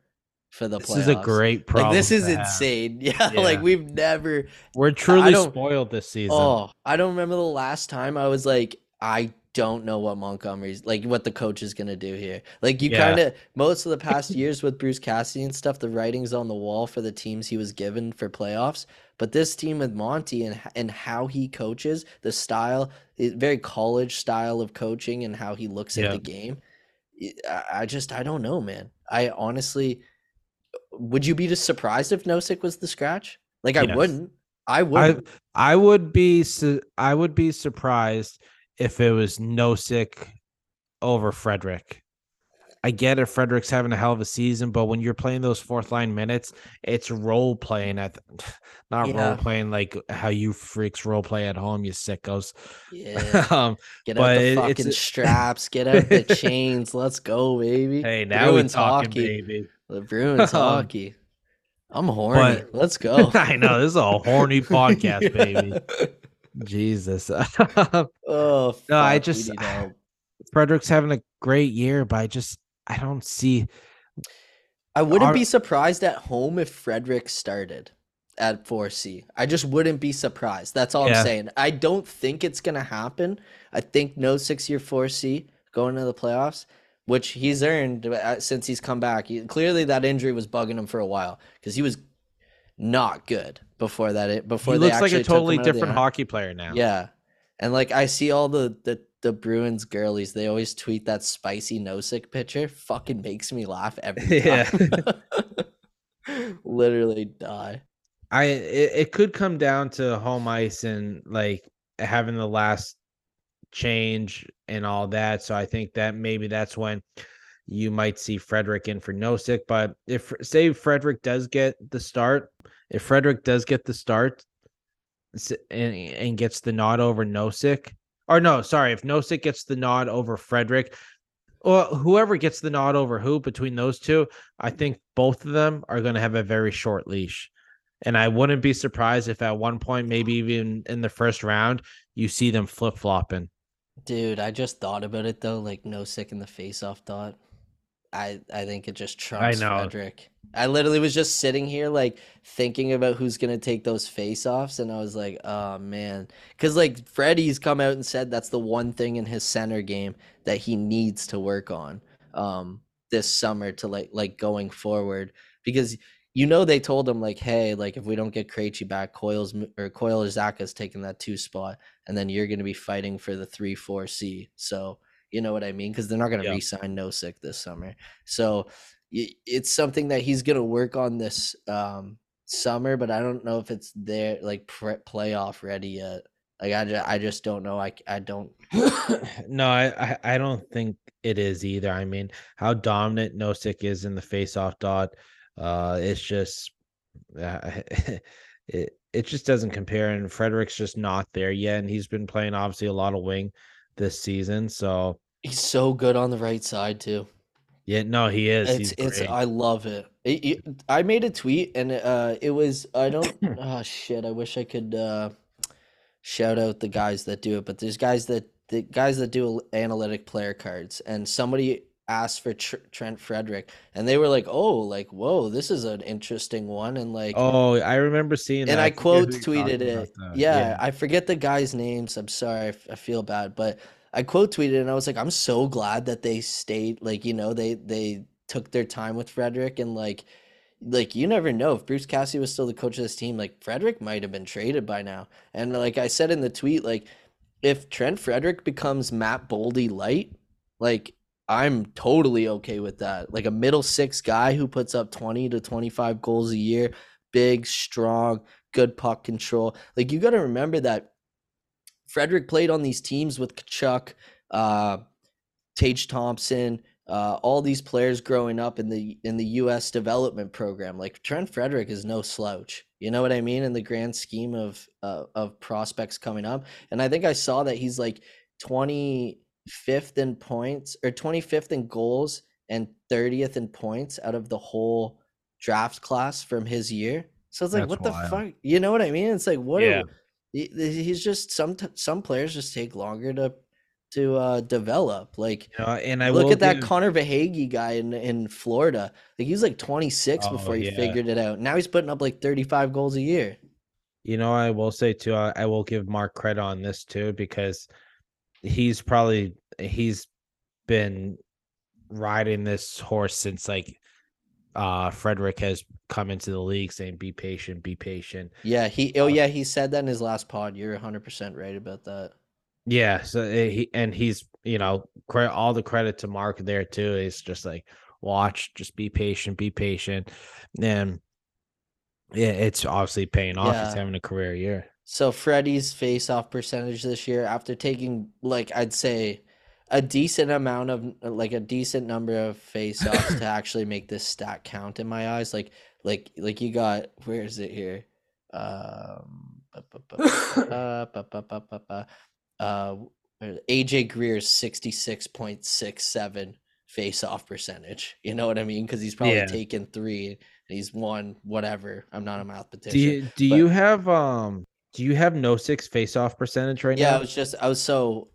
for the playoffs. This is a great problem. Like, this is insane. Yeah, like, we're truly spoiled this season. Oh, I don't remember the last time I was like, I don't know what Montgomery's like, what the coach is gonna do here. Like, you kind of most of the past years with Bruce Cassidy and stuff, the writing's on the wall for the teams he was given for playoffs. But this team with Monty and how he coaches, the style, very college style of coaching, and how he looks at the game, I don't know, man. I honestly. Would you be surprised if Nosek was the scratch? Like, I wouldn't. I would. I would be surprised if it was Nosek over Frederic. I get it. Frederic's having a hell of a season, but when you're playing those fourth line minutes, it's role playing role playing like how you freaks role play at home, you sickos. Yeah. Get out the fucking straps. Get out the chains. Let's go, baby. Hey, now we're talking, baby. The Bruins hockey. I'm horny. Let's go. I know. This is a horny podcast, baby. Jesus. Frederick's having a great year, but I don't see. I wouldn't be surprised at home if Frederick started at 4C. I just wouldn't be surprised. That's all I'm saying. I don't think it's going to happen. I think no 6-year 4C going to the playoffs, which he's earned since he's come back. Clearly, that injury was bugging him for a while because he was not good before that. Before he looks like a totally different hockey player now. Yeah, and like, I see all the Bruins girlies, they always tweet that spicy Nosek picture. Fucking makes me laugh every time. Yeah, literally die. It could come down to home ice and like having the last change and all that. So I think that maybe that's when you might see Frederick in for Nosek. But if Frederick does get the start and gets the nod over Nosek, if Nosek gets the nod over Frederick, or whoever gets the nod over who between those two, I think both of them are going to have a very short leash. And I wouldn't be surprised if at one point, maybe even in the first round, you see them flip-flopping. Dude, I just thought about it, though. Like, Nosek in the face-off dot. I think it just trumps Frederic. I literally was just sitting here like thinking about who's gonna take those face-offs, and I was like, oh man, because like Freddie's come out and said that's the one thing in his center game that he needs to work on this summer to like going forward, because you know they told him like, hey, like if we don't get Krejci back, Coyle or Zacha's taking that 2 spot, and then you're gonna be fighting for the 3-4C. So you know what I mean? Because they're not going to re-sign Nosek this summer. So it's something that he's going to work on this summer, but I don't know if it's there, like playoff ready yet. Like I just don't know. I don't. No, I don't think it is either. I mean, how dominant Nosek is in the faceoff dot, it's just it just doesn't compare. And Frederic's just not there yet, and he's been playing obviously a lot of wing this season, so. He's so good on the right side too. Yeah, no, he is. He's great. I love it. I made a tweet, and it was, I don't, oh shit, I wish I could shout out the guys that do it, but there's guys that do analytic player cards, and somebody asked for Trent Frederic, and they were like, oh, like, whoa, this is an interesting one, and like. Oh, I remember seeing and that. And I quote tweeted it. Yeah, I forget the guys' names. I'm sorry. I feel bad, but. I quote tweeted and I was like, I'm so glad that they stayed, like, you know, they took their time with Frederic, and like you never know, if Bruce Cassidy was still the coach of this team, like Frederic might have been traded by now. And like I said in the tweet, like if Trent Frederic becomes Matt Boldy light, like I'm totally okay with that. Like a middle six guy who puts up 20 to 25 goals a year, big, strong, good puck control. Like you got to remember that Frederic played on these teams with Tkachuk, Tage Thompson, all these players growing up in the U.S. development program. Like Trent Frederic is no slouch, you know what I mean, in the grand scheme of prospects coming up. And I think I saw that he's like 25th in points, or 25th in goals and 30th in points out of the whole draft class from his year. So it's like, that's what wild. The fuck, you know what I mean? It's like, what? Yeah. He's just some players just take longer to develop. Like, you know, and I look at that Connor Verhaeghe guy in Florida. Like, he was like 26 before he figured it out. Now he's putting up like 35 goals a year. You know, I will say too, I will give Mark credit on this too, because he's been riding this horse since like. Frederic has come into the league saying be patient. Yeah, he said that in his last pod. You're 100% right about that. Yeah, so he's, you know, all the credit to Mark there too. He's just like, watch, just be patient, and yeah, it's obviously paying off. He's having a career year. So Freddie's face-off percentage this year, after taking like I'd say a decent amount of like a decent number of face-offs to actually make this stat count in my eyes, like you got, where is it here, AJ Greer's 66.67 face-off percentage, you know what I mean, because he's probably taken 3 and he's won whatever. I'm not a mathematician. Do you have do you have Nosek's face-off percentage right now? Yeah, I was trying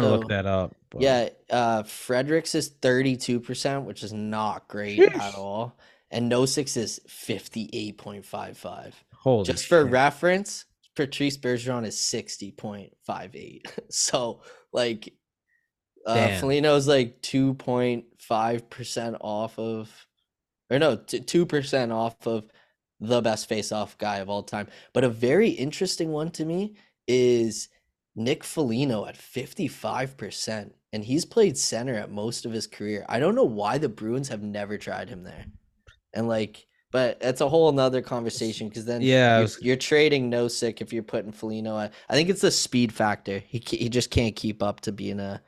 to look that up. But. Yeah, Frederic's is 32%, which is not great at all, and Nosek's is 58.55. Holy shit. Just for reference, Patrice Bergeron is 60.58. So like, Foligno's like 2.5% off of, or no, 2% off of. The best face-off guy of all time. But a very interesting one to me is Nick Foligno at 55%, and he's played center at most of his career. I don't know why the Bruins have never tried him there. And like, but that's a whole nother conversation, because then you're trading Nosek if you're putting Foligno at. I think it's the speed factor. He just can't keep up to being a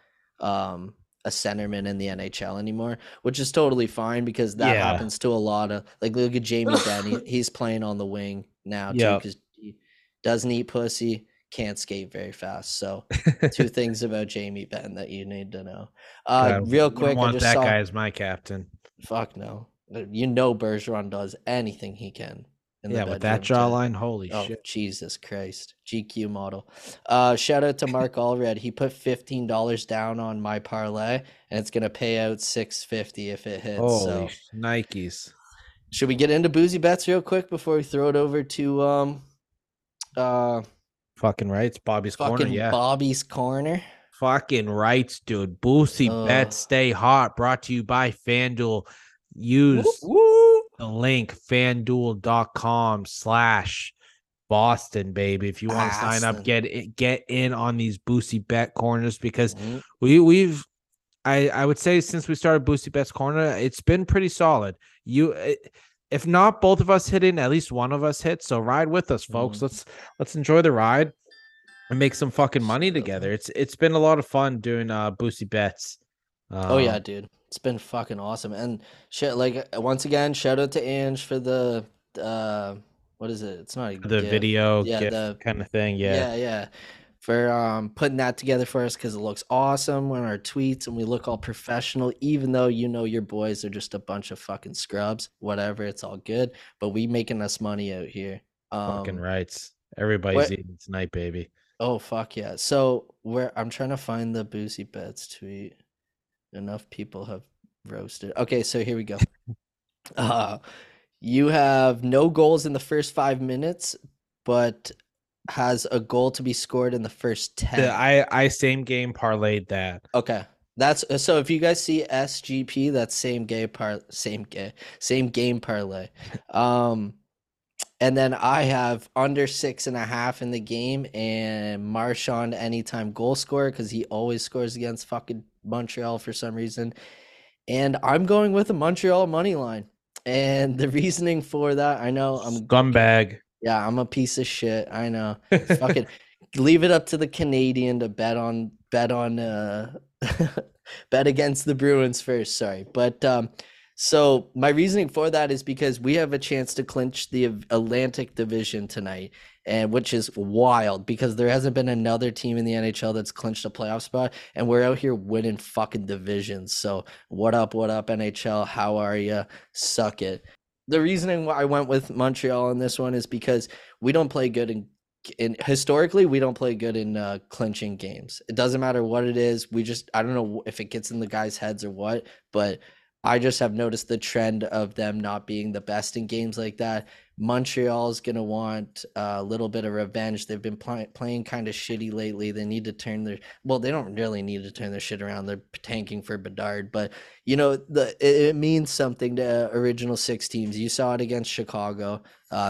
centerman in the NHL anymore, which is totally fine, because that happens to a lot of, like, look at Jamie Benn. He's playing on the wing now too, because he doesn't eat pussy, can't skate very fast. So 2 things about Jamie Benn that you need to know. Real quick, I want that guy as my captain. Fuck no, you know Bergeron does anything he can. Yeah, with that jawline, holy shit. Jesus Christ. GQ model. Shout out to Mark Allred. He put $15 down on my parlay, and it's going to pay out $6.50 if it hits. Holy Nikes. Should we get into boozy bets real quick before we throw it over to fucking rights, Bobby's Corner, yeah. Bobby's Corner. Fucking rights, dude. Boozy bets, stay hot. Brought to you by FanDuel. Use the link fanduel.com/Boston, baby. If you want to sign up, get in on these Boosie Bet Corners, because I would say since we started Boosie Bets Corner, it's been pretty solid. If not both of us hitting, at least one of us hit. So ride with us, folks. Let's enjoy the ride and make some fucking money together. It's been a lot of fun doing Boosie Bets. Oh yeah, dude. It's been fucking awesome. And shit, like, once again, shout out to Ange for the what is it? It's not a the gift. Video yeah, the, kind of thing. Yeah. Yeah. For putting that together for us, because it looks awesome on our tweets and we look all professional, even though your boys are just a bunch of fucking scrubs. Whatever, it's all good. But we making us money out here. Fucking rights. Everybody's eating tonight, baby. Oh fuck yeah. So I'm trying to find the Boozy Bets tweet. Enough people have roasted. Okay, so here we go. You have no goals in the first 5 minutes, but has a goal to be scored in the first 10. I same game parlayed that. Okay, that's so. If you guys see SGP, that's same game parlay. And then I have under 6.5 in the game and Marchand anytime goal scorer, because he always scores against fucking Montreal for some reason. And I'm going with a Montreal money line. And the reasoning for that, I know I'm scumbag. Yeah, I'm a piece of shit. I know. Fucking leave it up to the Canadian to bet against the Bruins first. Sorry. But so my reasoning for that is because we have a chance to clinch the Atlantic Division tonight, and which is wild because there hasn't been another team in the NHL that's clinched a playoff spot, and we're out here winning fucking divisions. So what up, NHL? How are you? Suck it. The reasoning why I went with Montreal on this one is because we don't play good historically, we don't play good in clinching games. It doesn't matter what it is. I don't know if it gets in the guys' heads or what, but I just have noticed the trend of them not being the best in games like that. Montreal's going to want a little bit of revenge. They've been playing kind of shitty lately. They need to turn they don't really need to turn their shit around. They're tanking for Bedard, but it means something to original six teams. You saw it against Chicago.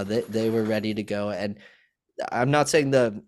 They were ready to go. And I'm not saying the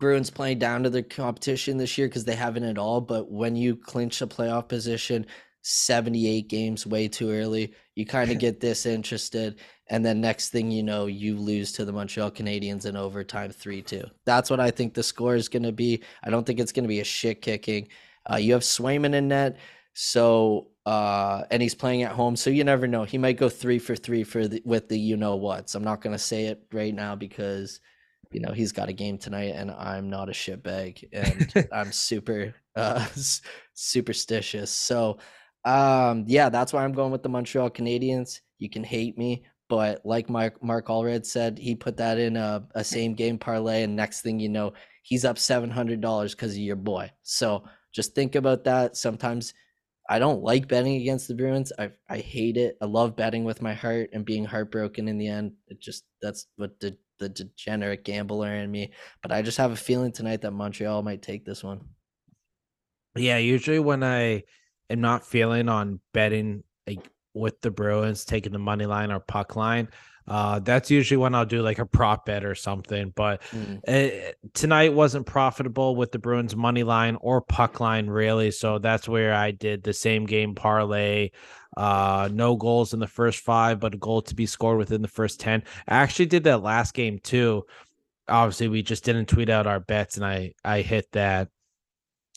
Bruins playing down to their competition this year, because they haven't at all. But when you clinch a playoff position, 78 games way too early, you kind of get disinterested, and then next thing you know, you lose to the Montreal Canadiens in overtime 3-2. That's what I think the score is going to be. I don't think it's going to be a shit kicking. You have Swayman in net, so and he's playing at home, so you never know. He might go 3 for 3 with the So I'm not going to say it right now because he's got a game tonight, and I'm not a shitbag, and I'm super superstitious. So. Yeah, that's why I'm going with the Montreal Canadiens. You can hate me, but like Mark Allred said, he put that in a same game parlay, and next thing you know, he's up $700 because of your boy. So just think about that. Sometimes I don't like betting against the Bruins. I hate it. I love betting with my heart and being heartbroken in the end. That's what the degenerate gambler in me. But I just have a feeling tonight that Montreal might take this one. Yeah, usually when I'm not feeling on betting with the Bruins, taking the money line or puck line. That's usually when I'll do like a prop bet or something. But tonight wasn't profitable with the Bruins money line or puck line, really. So that's where I did the same game parlay. No goals in the first 5, but a goal to be scored within the first 10. I actually did that last game too. Obviously, we just didn't tweet out our bets, and I hit that.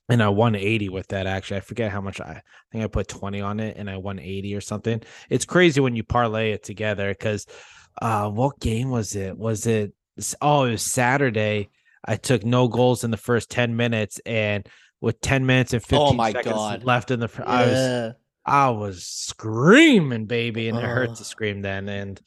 And I won 80 with that, actually. I forget how much. I think I put 20 on it, and I won 80 or something. It's crazy when you parlay it together, because what game was it? It was Saturday. I took no goals in the first 10 minutes, and with 10 minutes and 15 seconds left in the – I was screaming, baby, and it hurt to scream then. And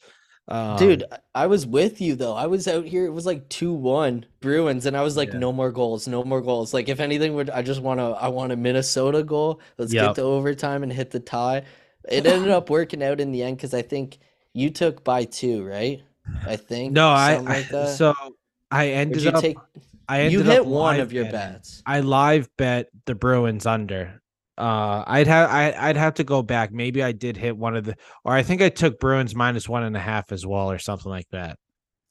Dude, I was with you though. I was out here. It was like 2-1 Bruins, and I was like, no more goals, no more goals. Like if anything, would I just want to? I want a Minnesota goal. Let's get to overtime and hit the tie. It ended up working out in the end because I think you took by 2, right? I think. No, I ended up one of your bets. I live bet the Bruins under. I'd have to go back. Maybe I did hit one of the, or I think I took Bruins -1.5 as well, or something like that.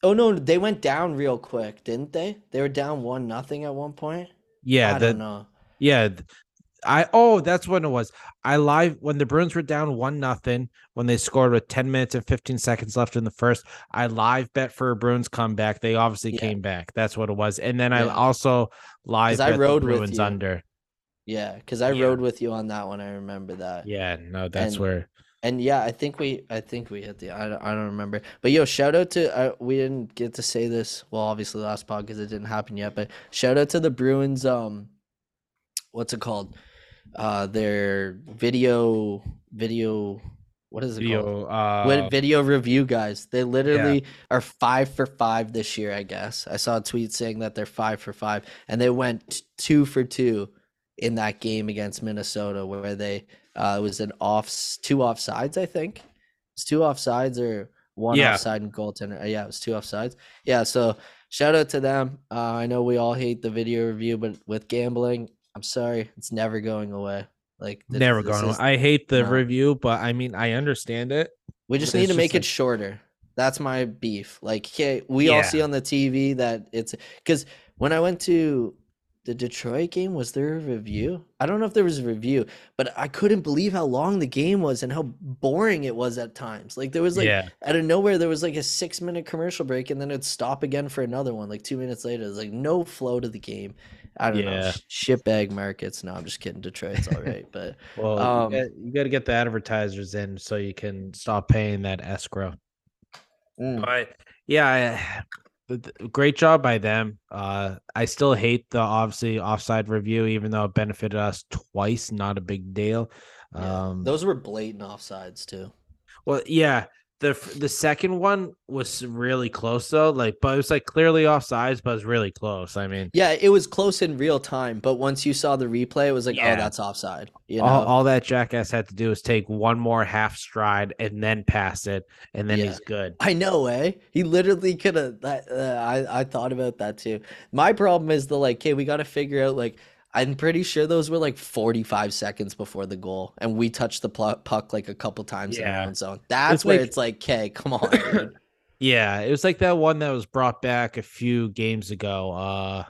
Oh no, they went down real quick, didn't they? They were down 1-0 at one point. Yeah, I don't know. Yeah, that's when it was. I live when the Bruins were down 1-0 when they scored with 10 minutes and 15 seconds left in the first. I live bet for a Bruins comeback. They obviously came back. That's what it was. And then I also live bet the Bruins under. Yeah, because I rode with you on that one. I remember that. Yeah, no, that's where. And yeah, I think we hit the. I don't remember. But yo, shout out to. We didn't get to say this. Well, obviously last pod because it didn't happen yet. But shout out to the Bruins. What's it called? Their video. What is it called? Video review guys. They literally are 5 for 5 this year. I guess I saw a tweet saying that they're 5 for 5, and they went 2 for 2. In that game against Minnesota where they it was two offsides, I think. It's two offsides or one offside and goaltender. Yeah, it was two offsides. Yeah, so shout out to them. I know we all hate the video review, but with gambling, I'm sorry, it's never going away. Like never going away. I hate the review, but I mean I understand it. We just need to make it shorter. That's my beef. Like, okay, we all see on the TV that it's because when I went to the Detroit game, was there a review? I don't know if there was a review, but I couldn't believe how long the game was and how boring it was at times. Like there was like out of nowhere, there was like a 6-minute commercial break and then it'd stop again for another one. Like 2 minutes later, there's like no flow to the game. I don't know. Shitbag markets. No, I'm just kidding. Detroit's all right. But well, you got to get the advertisers in so you can stop paying that escrow. But yeah, great job by them. I still hate the obviously offside review, even though it benefited us twice. Not a big deal. Those were blatant offsides too. Well, yeah, the second one was really close though. Like, but it was like clearly offsides, but it was really close. I mean, yeah, it was close in real time. But once you saw the replay, it was like, oh, that's offside. You know? all that jackass had to do was take one more half stride and then pass it, and then he's good. I know, eh? He literally could have. I thought about that too. My problem is the like, hey, we got to figure out like. I'm pretty sure those were like 45 seconds before the goal, and we touched the puck like a couple times in our own zone. That's where it's like, okay, come on. Dude. Yeah, it was like that one that was brought back a few games ago.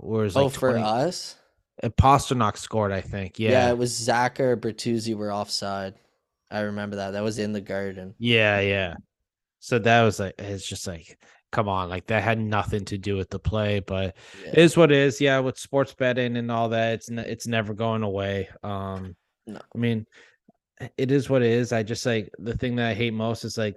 Where was like for us? Pastrnak scored, I think. Yeah, yeah, it was Zacha or Bertuzzi were offside. I remember that. That was in the Garden. Yeah, yeah. So that was like, it's just like. Come on, like that had nothing to do with the play, but it is what it is. Yeah, with sports betting and all that, it's never going away. No. I mean, it is what it is. I just like the thing that I hate most is like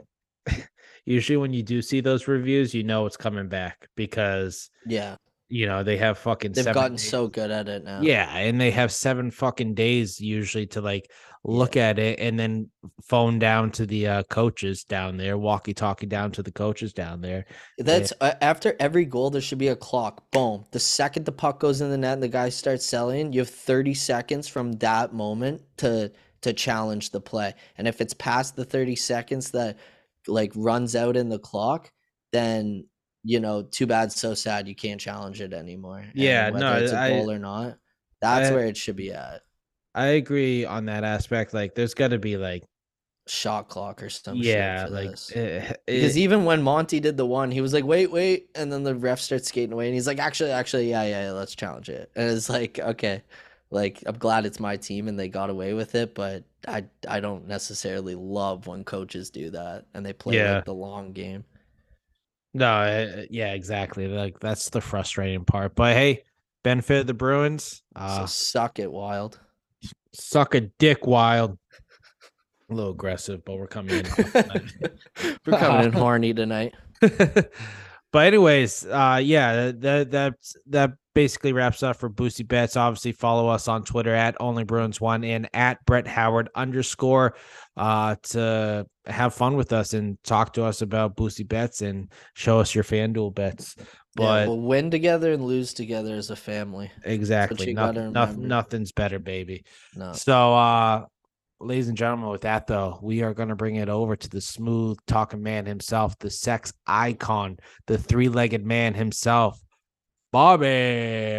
usually when you do see those reviews, you know it's coming back because you know they have fucking. They've gotten days. So good at it now. Yeah, and they have 7 fucking days usually to like look at it and then phone down to the coaches down there, walkie-talkie down to the coaches down there. That's after every goal, there should be a clock. Boom. The second the puck goes in the net and the guy starts selling, you have 30 seconds from that moment to challenge the play. And if it's past the 30 seconds that like runs out in the clock, then you know, too bad, so sad, you can't challenge it anymore. Yeah, whether it's a goal or not, that's where it should be at. I agree on that aspect. Like, there's got to be like shot clock or some shit. Yeah, like because even when Monty did the one, he was like, "Wait, wait," and then the ref starts skating away, and he's like, "Actually, yeah, let's challenge it." And it's like, okay, like I'm glad it's my team and they got away with it, but I don't necessarily love when coaches do that and they play like the long game. No, yeah, exactly. Like that's the frustrating part. But hey, benefit of the Bruins. So suck it, Wild. Suck a dick, Wild. A little aggressive, but we're coming in. We're coming in horny tonight. But anyways, yeah, that basically wraps up for Boosty Bets. Obviously, follow us on Twitter at OnlyBruins1 and at @BrettHoward_ to have fun with us and talk to us about Boosty Bets and show us your FanDuel bets. But yeah, we'll win together and lose together as a family. Exactly. Nothing's better, baby. No. So, ladies and gentlemen, with that, though, we are going to bring it over to the smooth talking man himself, the sex icon, the three-legged man himself, Bobby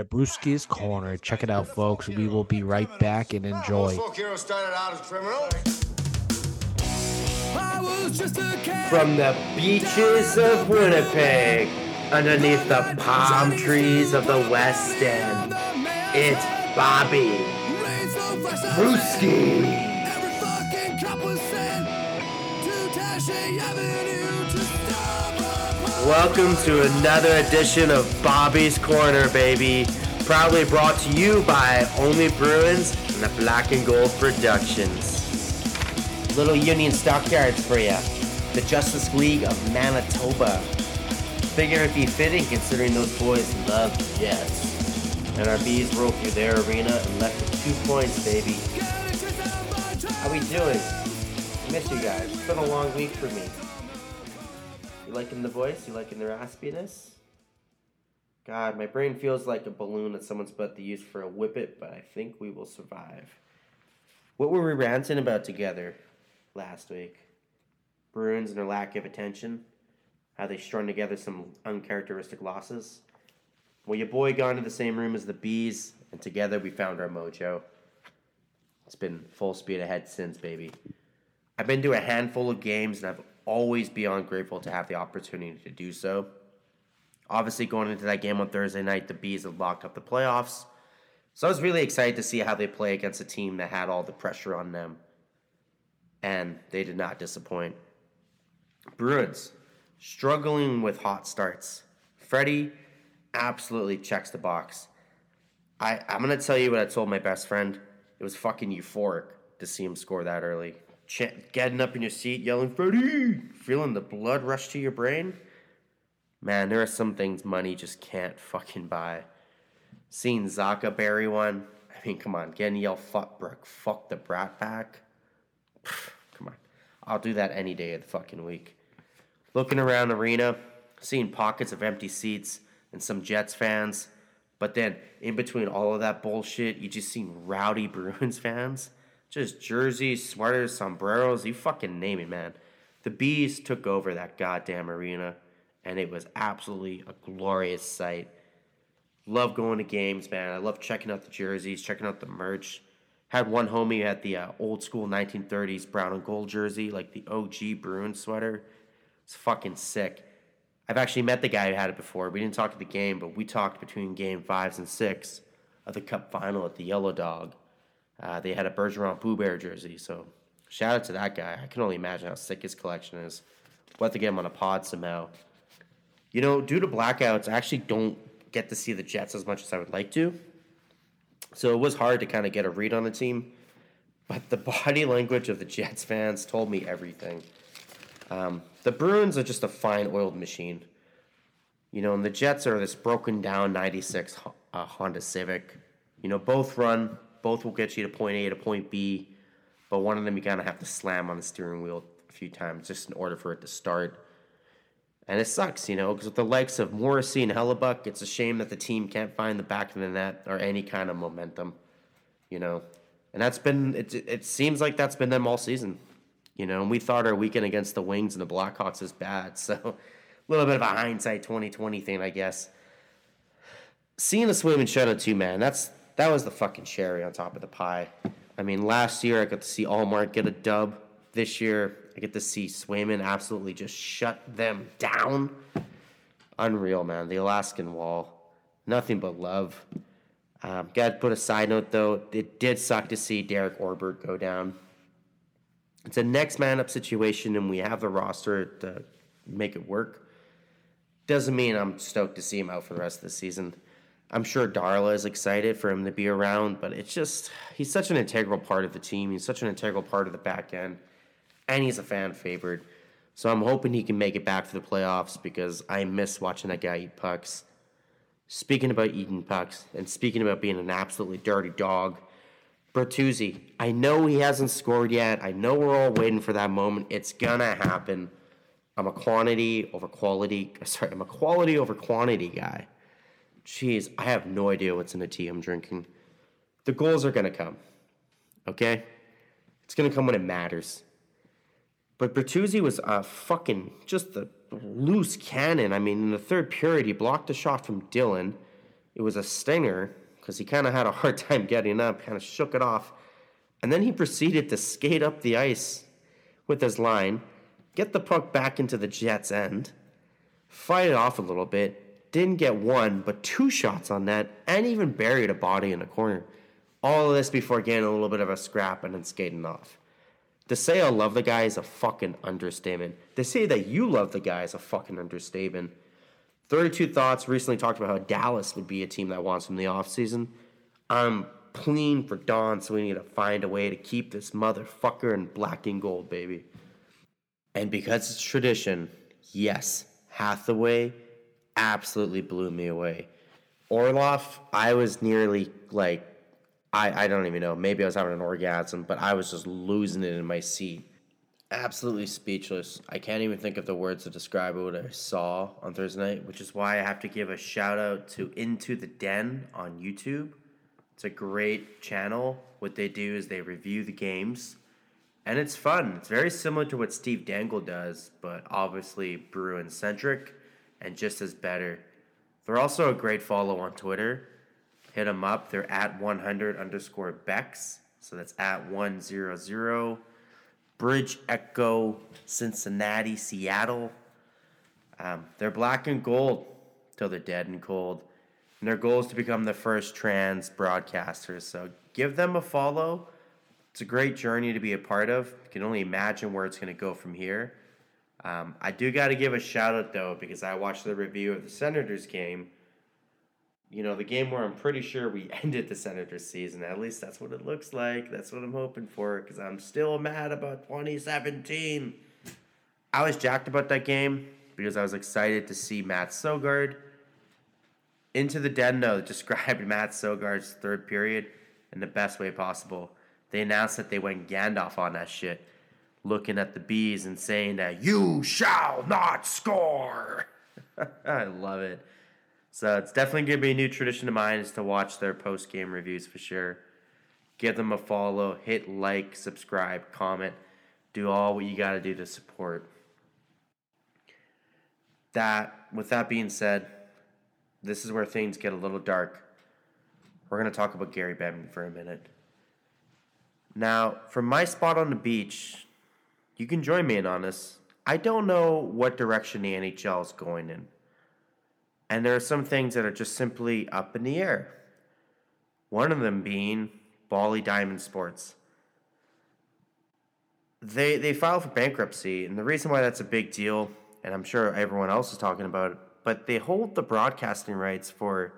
Brewski's Corner. Check it out, folks. We will be right back and enjoy. From the beaches of Winnipeg, underneath the palm trees of the West End, it's Bobby Brewski. Welcome to another edition of Bobby's Corner, baby. Proudly brought to you by Only Bruins and the Black and Gold Productions. Little Union Stockyards for you. The Justice League of Manitoba. Figure it'd be fitting considering those boys love the Jets. And our Bees rolled through their arena and left with 2 points, baby. How we doing? I miss you guys. It's been a long week for me. You liking the voice? You liking the raspiness? God, my brain feels like a balloon that someone's about to use for a whippet, but I think we will survive. What were we ranting about together last week? Bruins and their lack of attention? How they strung together some uncharacteristic losses? Well, your boy got into the same room as the Bees, and together we found our mojo. It's been full speed ahead since, baby. I've been to a handful of games, and I've always beyond grateful to have the opportunity to do so. Obviously, going into that game on Thursday night, the Bees had locked up the playoffs. So I was really excited to see how they play against a team that had all the pressure on them. And they did not disappoint. Bruins, struggling with hot starts. Freddie absolutely checks the box. I'm going to tell you what I told my best friend. It was fucking euphoric to see him score that early. Getting up in your seat, yelling, Freddie! Feeling the blood rush to your brain? Man, there are some things money just can't fucking buy. Seeing Zacha bury one? I mean, come on. Getting yelled, fuck, Brooke, fuck the brat pack? Come on. I'll do that any day of the fucking week. Looking around the arena, seeing pockets of empty seats and some Jets fans. But then, in between all of that bullshit, you just seen rowdy Bruins fans. Just jerseys, sweaters, sombreros, you fucking name it, man. The Bees took over that goddamn arena, and it was absolutely a glorious sight. Love going to games, man. I love checking out the jerseys, checking out the merch. Had one homie at the old school 1930s brown and gold jersey, like the OG Bruins sweater. It's fucking sick. I've actually met the guy who had it before. We didn't talk at the game, but we talked between game 5s and 6 of the Cup Final at the Yellow Dog. They had a Bergeron Pooh Bear jersey, so shout out to that guy. I can only imagine how sick his collection is. We'll have to get him on a pod somehow. You know, due to blackouts, I actually don't get to see the Jets as much as I would like to. So it was hard to kind of get a read on the team. But the body language of the Jets fans told me everything. The Bruins are just a fine-oiled machine. You know, and the Jets are this broken-down 96 Honda Civic. You know, both run. Both will get you to point A to point B, but one of them you kind of have to slam on the steering wheel a few times just in order for it to start. And it sucks, you know, because with the likes of Morrissey and Hellebuck, it's a shame that the team can't find the back of the net or any kind of momentum, you know. And that's been, it seems like that's been them all season, you know. And we thought our weekend against the Wings and the Blackhawks was bad, so a little bit of a hindsight 2020 thing, I guess. Seeing the Swayman shutout too, man, that was the fucking cherry on top of the pie. I mean, last year I got to see Allmark get a dub. This year I get to see Swayman absolutely just shut them down. Unreal, man. The Alaskan Wall. Nothing but love. Got to put a side note, though. It did suck to see Derek Forbort go down. It's a next man up situation, and we have the roster to make it work. Doesn't mean I'm stoked to see him out for the rest of the season. I'm sure Darla is excited for him to be around, but it's just, he's such an integral part of the team. He's such an integral part of the back end, and he's a fan favorite. So I'm hoping he can make it back for the playoffs because I miss watching that guy eat pucks. Speaking about eating pucks and speaking about being an absolutely dirty dog, Bertuzzi, I know he hasn't scored yet. I know we're all waiting for that moment. It's going to happen. I'm a quality over quantity guy. Jeez, I have no idea what's in the tea I'm drinking. The goals are going to come, okay? It's going to come when it matters. But Bertuzzi was just the loose cannon. I mean, in the third period, he blocked a shot from Dillon. It was a stinger because he kind of had a hard time getting up, kind of shook it off. And then he proceeded to skate up the ice with his line, get the puck back into the Jets' end, fight it off a little bit, didn't get one, but two shots on net, and even buried a body in a corner. All of this before getting a little bit of a scrap and then skating off. To say I love the guy is a fucking understatement. To say that you love the guy is a fucking understatement. 32 Thoughts recently talked about how Dallas would be a team that wants him in the offseason. I'm pleading for Don, so we need to find a way to keep this motherfucker in black and gold, baby. And because it's tradition, yes, Hathaway absolutely blew me away. Orlov, I was nearly like... I don't even know. Maybe I was having an orgasm, but I was just losing it in my seat. Absolutely speechless. I can't even think of the words to describe what I saw on Thursday night, which is why I have to give a shout out to Into the Den on YouTube. It's a great channel. What they do is they review the games, and it's fun. It's very similar to what Steve Dangle does, but obviously Bruin-centric and just as better. They're also a great follow on Twitter. Hit them up. They're at 100_Bex. So that's at 100. Bridge, Echo, Cincinnati, Seattle. They're black and gold till they're dead and cold. And their goal is to become the first trans broadcaster. So give them a follow. It's a great journey to be a part of. You can only imagine where it's going to go from here. I do got to give a shout out, though, because I watched the review of the Senators game. You know, the game where I'm pretty sure we ended the Senators season. At least that's what it looks like. That's what I'm hoping for because I'm still mad about 2017. I was jacked about that game because I was excited to see Matt Sogard. Into the Den, though, described Matt Sogard's third period in the best way possible. They announced that they went Gandalf on that shit, looking at the bees and saying that, "You shall not score." I love it. So it's definitely going to be a new tradition of mine is to watch their post-game reviews for sure. Give them a follow, hit like, subscribe, comment. Do all what you got to do to support. With that being said, this is where things get a little dark. We're going to talk about Gary Bettman for a minute. Now, from my spot on the beach, you can join me in on this. I don't know what direction the NHL is going in. And there are some things that are just simply up in the air. One of them being Bally Diamond Sports. They filed for bankruptcy, and the reason why that's a big deal, and I'm sure everyone else is talking about it, but they hold the broadcasting rights for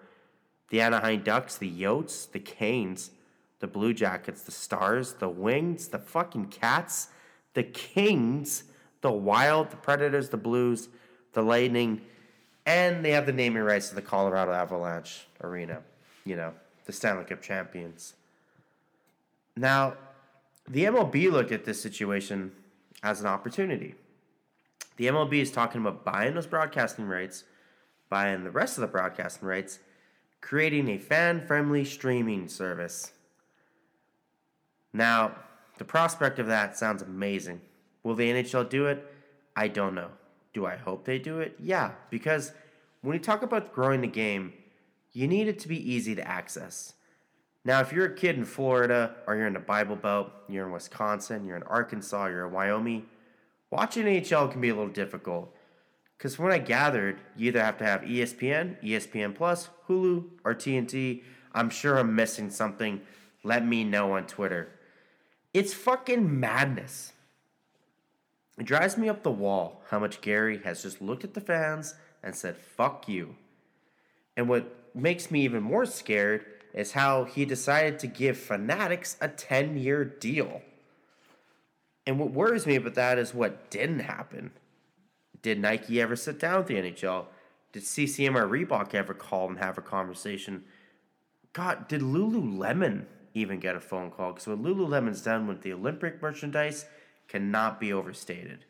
the Anaheim Ducks, the Yotes, the Canes, the Blue Jackets, the Stars, the Wings, the fucking Cats, the Kings, the Wild, the Predators, the Blues, the Lightning. And they have the naming rights to the Colorado Avalanche Arena, you know, the Stanley Cup champions. Now, the MLB looked at this situation as an opportunity. The MLB is talking about buying those broadcasting rights, buying the rest of the broadcasting rights, creating a fan-friendly streaming service. Now, the prospect of that sounds amazing. Will the NHL do it? I don't know. Do I hope they do it? Yeah, because when you talk about growing the game, you need it to be easy to access. Now, if you're a kid in Florida or you're in the Bible Belt, you're in Wisconsin, you're in Arkansas, you're in Wyoming, watching NHL can be a little difficult. Because from what I gathered, you either have to have ESPN, ESPN Plus, Hulu, or TNT. I'm sure I'm missing something. Let me know on Twitter. It's fucking madness. It drives me up the wall how much Gary has just looked at the fans and said, "Fuck you." And what makes me even more scared is how he decided to give Fanatics a 10-year deal. And what worries me about that is what didn't happen. Did Nike ever sit down with the NHL? Did CCM or Reebok ever call and have a conversation? God, did Lululemon even get a phone call? Because what Lululemon's done with the Olympic merchandise cannot be overstated.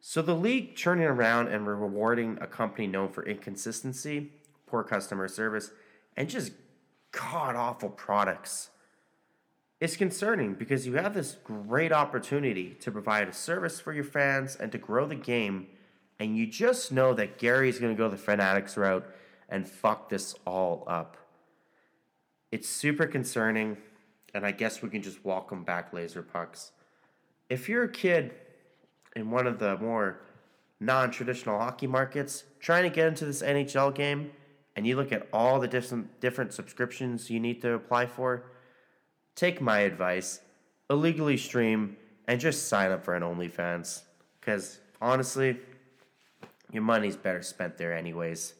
So the league churning around and rewarding a company known for inconsistency, poor customer service, and just god-awful products is concerning, because you have this great opportunity to provide a service for your fans and to grow the game, and you just know that Gary's going to go the Fanatics route and fuck this all up. It's super concerning, and I guess we can just welcome back laser pucks. If you're a kid in one of the more non-traditional hockey markets trying to get into this NHL game, and you look at all the different subscriptions you need to apply for, take my advice, illegally stream, and just sign up for an OnlyFans. Because, honestly, your money's better spent there anyways.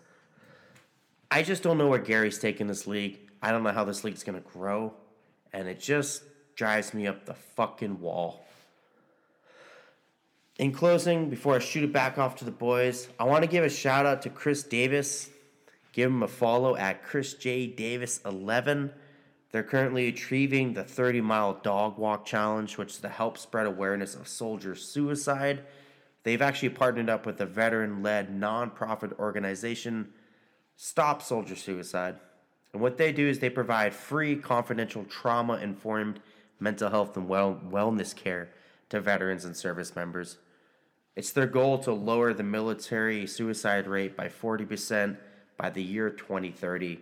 I just don't know where Gary's taking this league. I don't know how this league's going to grow. And it just drives me up the fucking wall. In closing, before I shoot it back off to the boys, I want to give a shout out to Chris Davis. Give him a follow at ChrisJDavis11. They're currently retrieving the 30-mile dog walk challenge, which is to help spread awareness of soldier suicide. They've actually partnered up with a veteran-led nonprofit organization, Stop Soldier Suicide. And what they do is they provide free, confidential, trauma-informed mental health and wellness care to veterans and service members. It's their goal to lower the military suicide rate by 40% by the year 2030.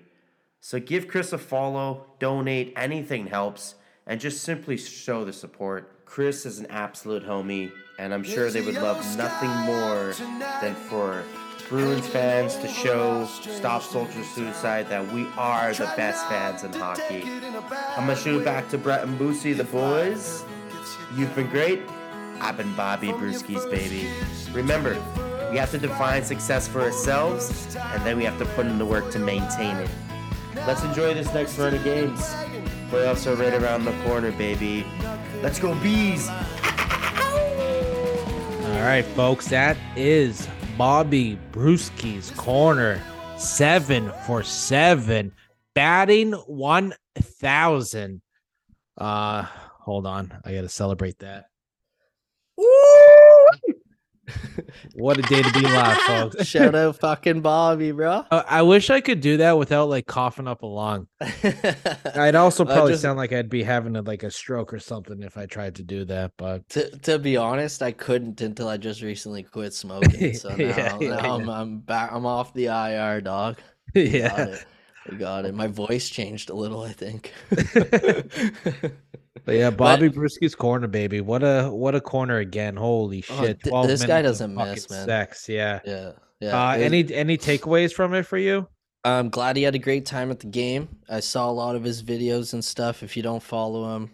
So give Chris a follow, donate, anything helps, and just simply show the support. Chris is an absolute homie, and I'm sure they would love nothing more than for Bruins fans to show Stop Soldier Suicide that we are the best fans in hockey. I'm going to shoot it back to Brett and Boosie, the boys. You've been great. I've been Bobby Brewski's baby. Remember, we have to define success for ourselves, and then we have to put in the work to maintain it. Let's enjoy this next run of games. Playoffs are right around the corner, baby. Let's go, Bees! All right, folks, that is Bobby Brewski's Corner. 7 for 7. Batting 1,000. Hold on. I got to celebrate that. What a day to be alive, folks. Shout out fucking Bobby, bro. I wish I could do that without like coughing up a lung. I'd also probably sound like I'd be having a stroke or something if I tried to do that. But to be honest, I couldn't until I just recently quit smoking. So now, I'm back. I'm off the IR, dog. We got it. My voice changed a little, I think. But yeah, Bobby Brewski's Corner, baby. What a corner again. Holy shit. This guy doesn't miss, man. Sex, yeah. Yeah. Any takeaways from it for you? I'm glad he had a great time at the game. I saw a lot of his videos and stuff. If you don't follow him,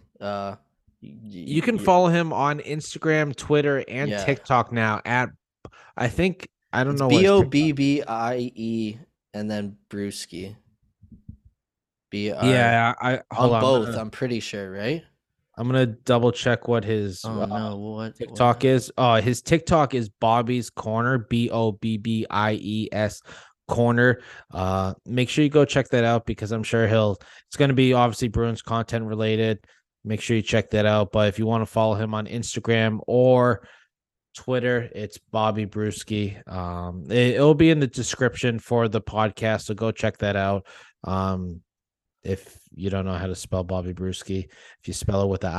you can follow him on Instagram, Twitter, and TikTok now at I don't know. BOBBIE and then Brewski. I'm pretty sure, right? I'm gonna double check what his TikTok is. His TikTok is Bobby's Corner, BOBBIES Corner. Make sure you go check that out, because I'm sure it's gonna be obviously Bruins content related. Make sure you check that out. But if you want to follow him on Instagram or Twitter, it's Bobby Brewski. It'll be in the description for the podcast, so go check that out. If you don't know how to spell Bobby Brewski, if you spell it with an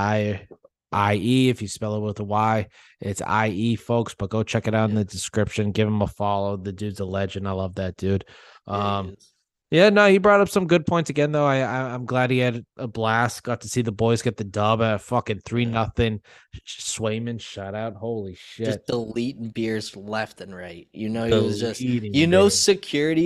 I-E, if you spell it with a Y, it's I-E, folks. But go check it out in the description. Give him a follow. The dude's a legend. I love that dude. He brought up some good points again, though. I'm glad he had a blast. Got to see the boys get the dub at fucking 3-0. Swayman shutout. Holy shit. Just deleting beers left and right. Security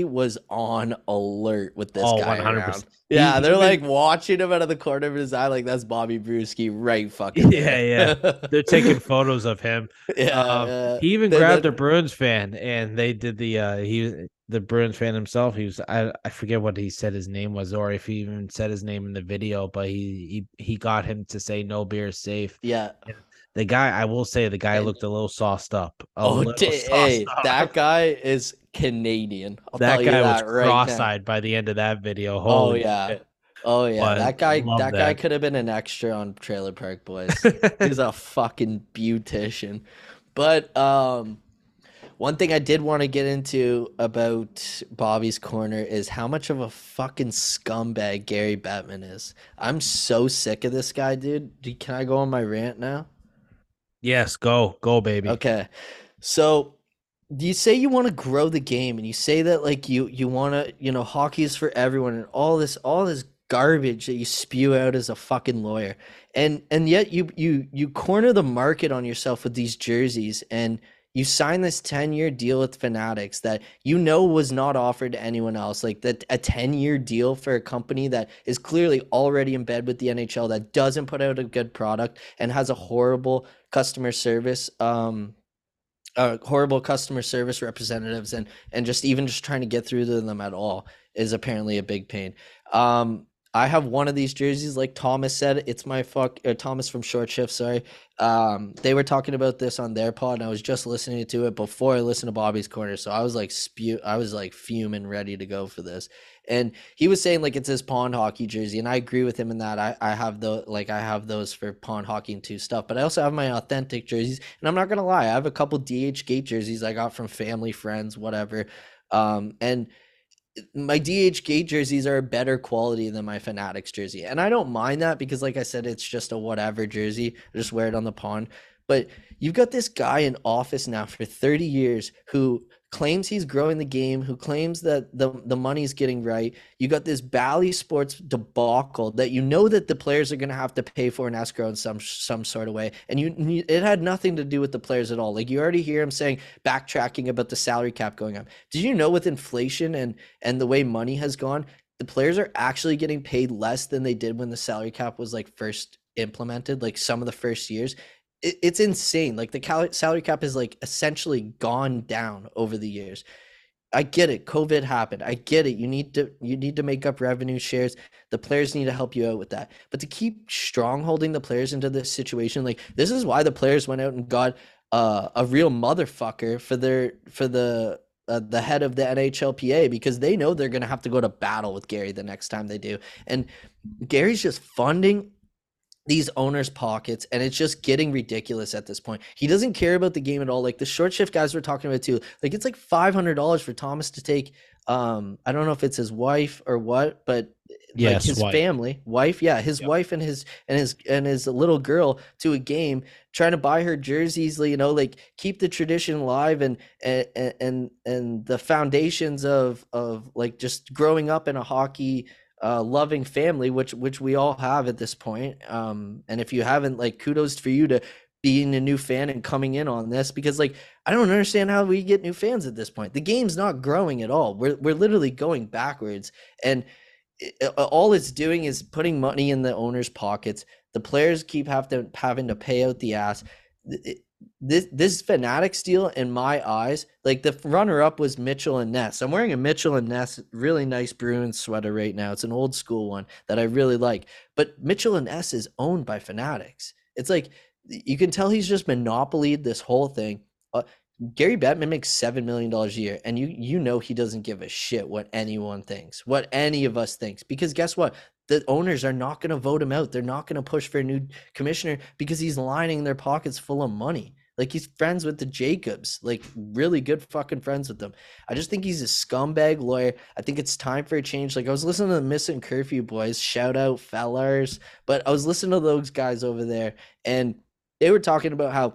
was on alert with this guy 100%. Around. Yeah, they're like watching him out of the corner of his eye, like that's Bobby Brewski, right? Fucking they're taking photos of him. Yeah, he even grabbed a Bruins fan, and they did the Bruins fan himself. He was I forget what he said his name was, or if he even said his name in the video, but he got him to say no beer is safe. Yeah, The guy, I will say, the guy looked a little sauced up. That guy is Canadian. That guy was cross-eyed by the end of that video. Holy shit. Oh yeah, but that guy could have been an extra on Trailer Park Boys. He's a fucking beautician. But one thing I did want to get into about Bobby's Corner is how much of a fucking scumbag Gary Bettman is. I'm so sick of this guy, dude. Can I go on my rant now? Yes, go, baby. Okay, so you say you want to grow the game, and you say that like you want to, you know, hockey is for everyone, and all this garbage that you spew out as a fucking lawyer, and yet you corner the market on yourself with these jerseys, and you sign this 10-year deal with Fanatics that you know was not offered to anyone else, like that a 10-year deal for a company that is clearly already in bed with the NHL, that doesn't put out a good product and has a horrible customer service representatives, and just trying to get through to them at all is apparently a big pain. I have one of these jerseys, like Thomas said. It's my Thomas from Short Shift, sorry. They were talking about this on their pod, and I was just listening to it before I listened to Bobby's Corner. So I was like fuming, ready to go for this. And he was saying like it's his pond hockey jersey, and I agree with him in that. I have those for pond hockey and two stuff, but I also have my authentic jerseys. And I'm not gonna lie, I have a couple DH Gate jerseys I got from family, friends, whatever. And my DH Gate jerseys are a better quality than my Fanatics jersey, and I don't mind that because, like I said, it's just a whatever jersey. I just wear it on the pond. But you've got this guy in office now for 30 years who claims he's growing the game, who claims that the money's getting right. You got this Bally Sports debacle that you know that the players are going to have to pay for an escrow in some sort of way, and it had nothing to do with the players at all. Like, you already hear him saying, backtracking about the salary cap going up. Did you know with inflation and the way money has gone, the players are actually getting paid less than they did when the salary cap was like first implemented, like some of the first years? It's insane. Like, the salary cap is like essentially gone down over the years. I get it. COVID happened. I get it. You need to make up revenue shares. The players need to help you out with that. But to keep strongholding the players into this situation, like, this is why the players went out and got a real motherfucker for the head of the NHLPA, because they know they're going to have to go to battle with Gary the next time they do. And Gary's just funding these owners' pockets, and it's just getting ridiculous at this point. He doesn't care about the game at all. Like, the Short Shift guys were talking about too, like, it's like $500 for Thomas to take I don't know if it's his wife or what, but yes, like his wife and his little girl to a game, trying to buy her jerseys, you know, like, keep the tradition alive and the foundations of like just growing up in a hockey loving family, which we all have at this point. And if you haven't, like, kudos for you to being a new fan and coming in on this, because, like, I don't understand how we get new fans at this point. The game's not growing at all. We're literally going backwards, and all it's doing is putting money in the owners' pockets. The players keep having to pay out the ass. This Fanatics deal, in my eyes, like, the runner-up was Mitchell and Ness. I'm wearing a Mitchell and Ness really nice Bruins sweater right now. It's an old-school one that I really like. But Mitchell and Ness is owned by Fanatics. It's like, you can tell he's just monopolied this whole thing. Gary Bettman makes $7 million a year, and you know he doesn't give a shit what anyone thinks, what any of us thinks, because guess what? The owners are not going to vote him out. They're not going to push for a new commissioner because he's lining their pockets full of money. Like, he's friends with the Jacobs, like, really good fucking friends with them. I just think he's a scumbag lawyer. I think it's time for a change. Like, I was listening to the Missing Curfew Boys, shout out fellers, but I was listening to those guys over there, and they were talking about how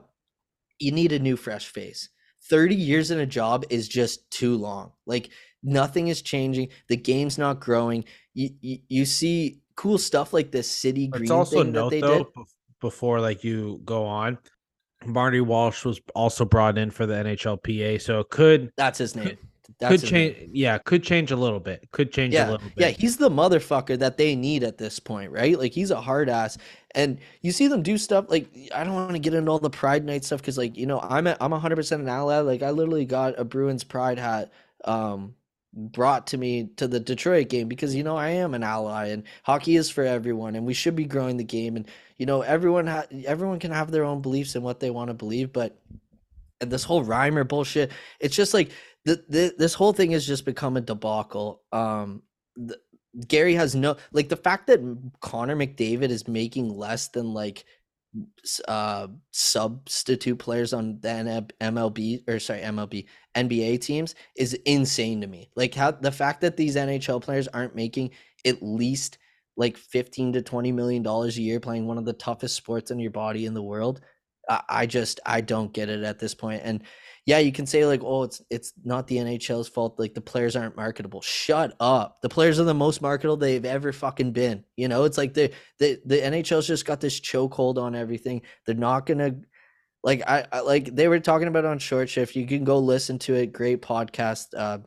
you need a new fresh face. 30 years in a job is just too long. Like, nothing is changing. The game's not growing. You see cool stuff like this City Green thing that they did. Before, like, you go on, Marty Walsh was also brought in for the NHLPA, so it could. That's his name. Could change. Yeah, could change a little bit. Yeah, he's the motherfucker that they need at this point, right? Like, he's a hard ass, and you see them do stuff like, I don't want to get into all the Pride Night stuff because, like, you know, I'm 100% an ally. Like, I literally got a Bruins Pride hat brought to me to the Detroit game, because, you know, I am an ally and hockey is for everyone and we should be growing the game. And, you know, everyone can have their own beliefs and what they want to believe. But this whole Reimer bullshit, it's just like this whole thing has just become a debacle. Gary has no, like, the fact that Connor McDavid is making less than like substitute players on the NBA teams is insane to me. Like, how the fact that these NHL players aren't making at least like $15 to $20 million a year playing one of the toughest sports in your body in the world, I don't get it at this point. And yeah, you can say like, oh, it's not the NHL's fault, like the players aren't marketable. Shut up. The players are the most marketable they've ever fucking been. You know, it's like the NHL's just got this chokehold on everything. They're not gonna, like, I like they were talking about it on Short Shift. You can go listen to it. Great podcast.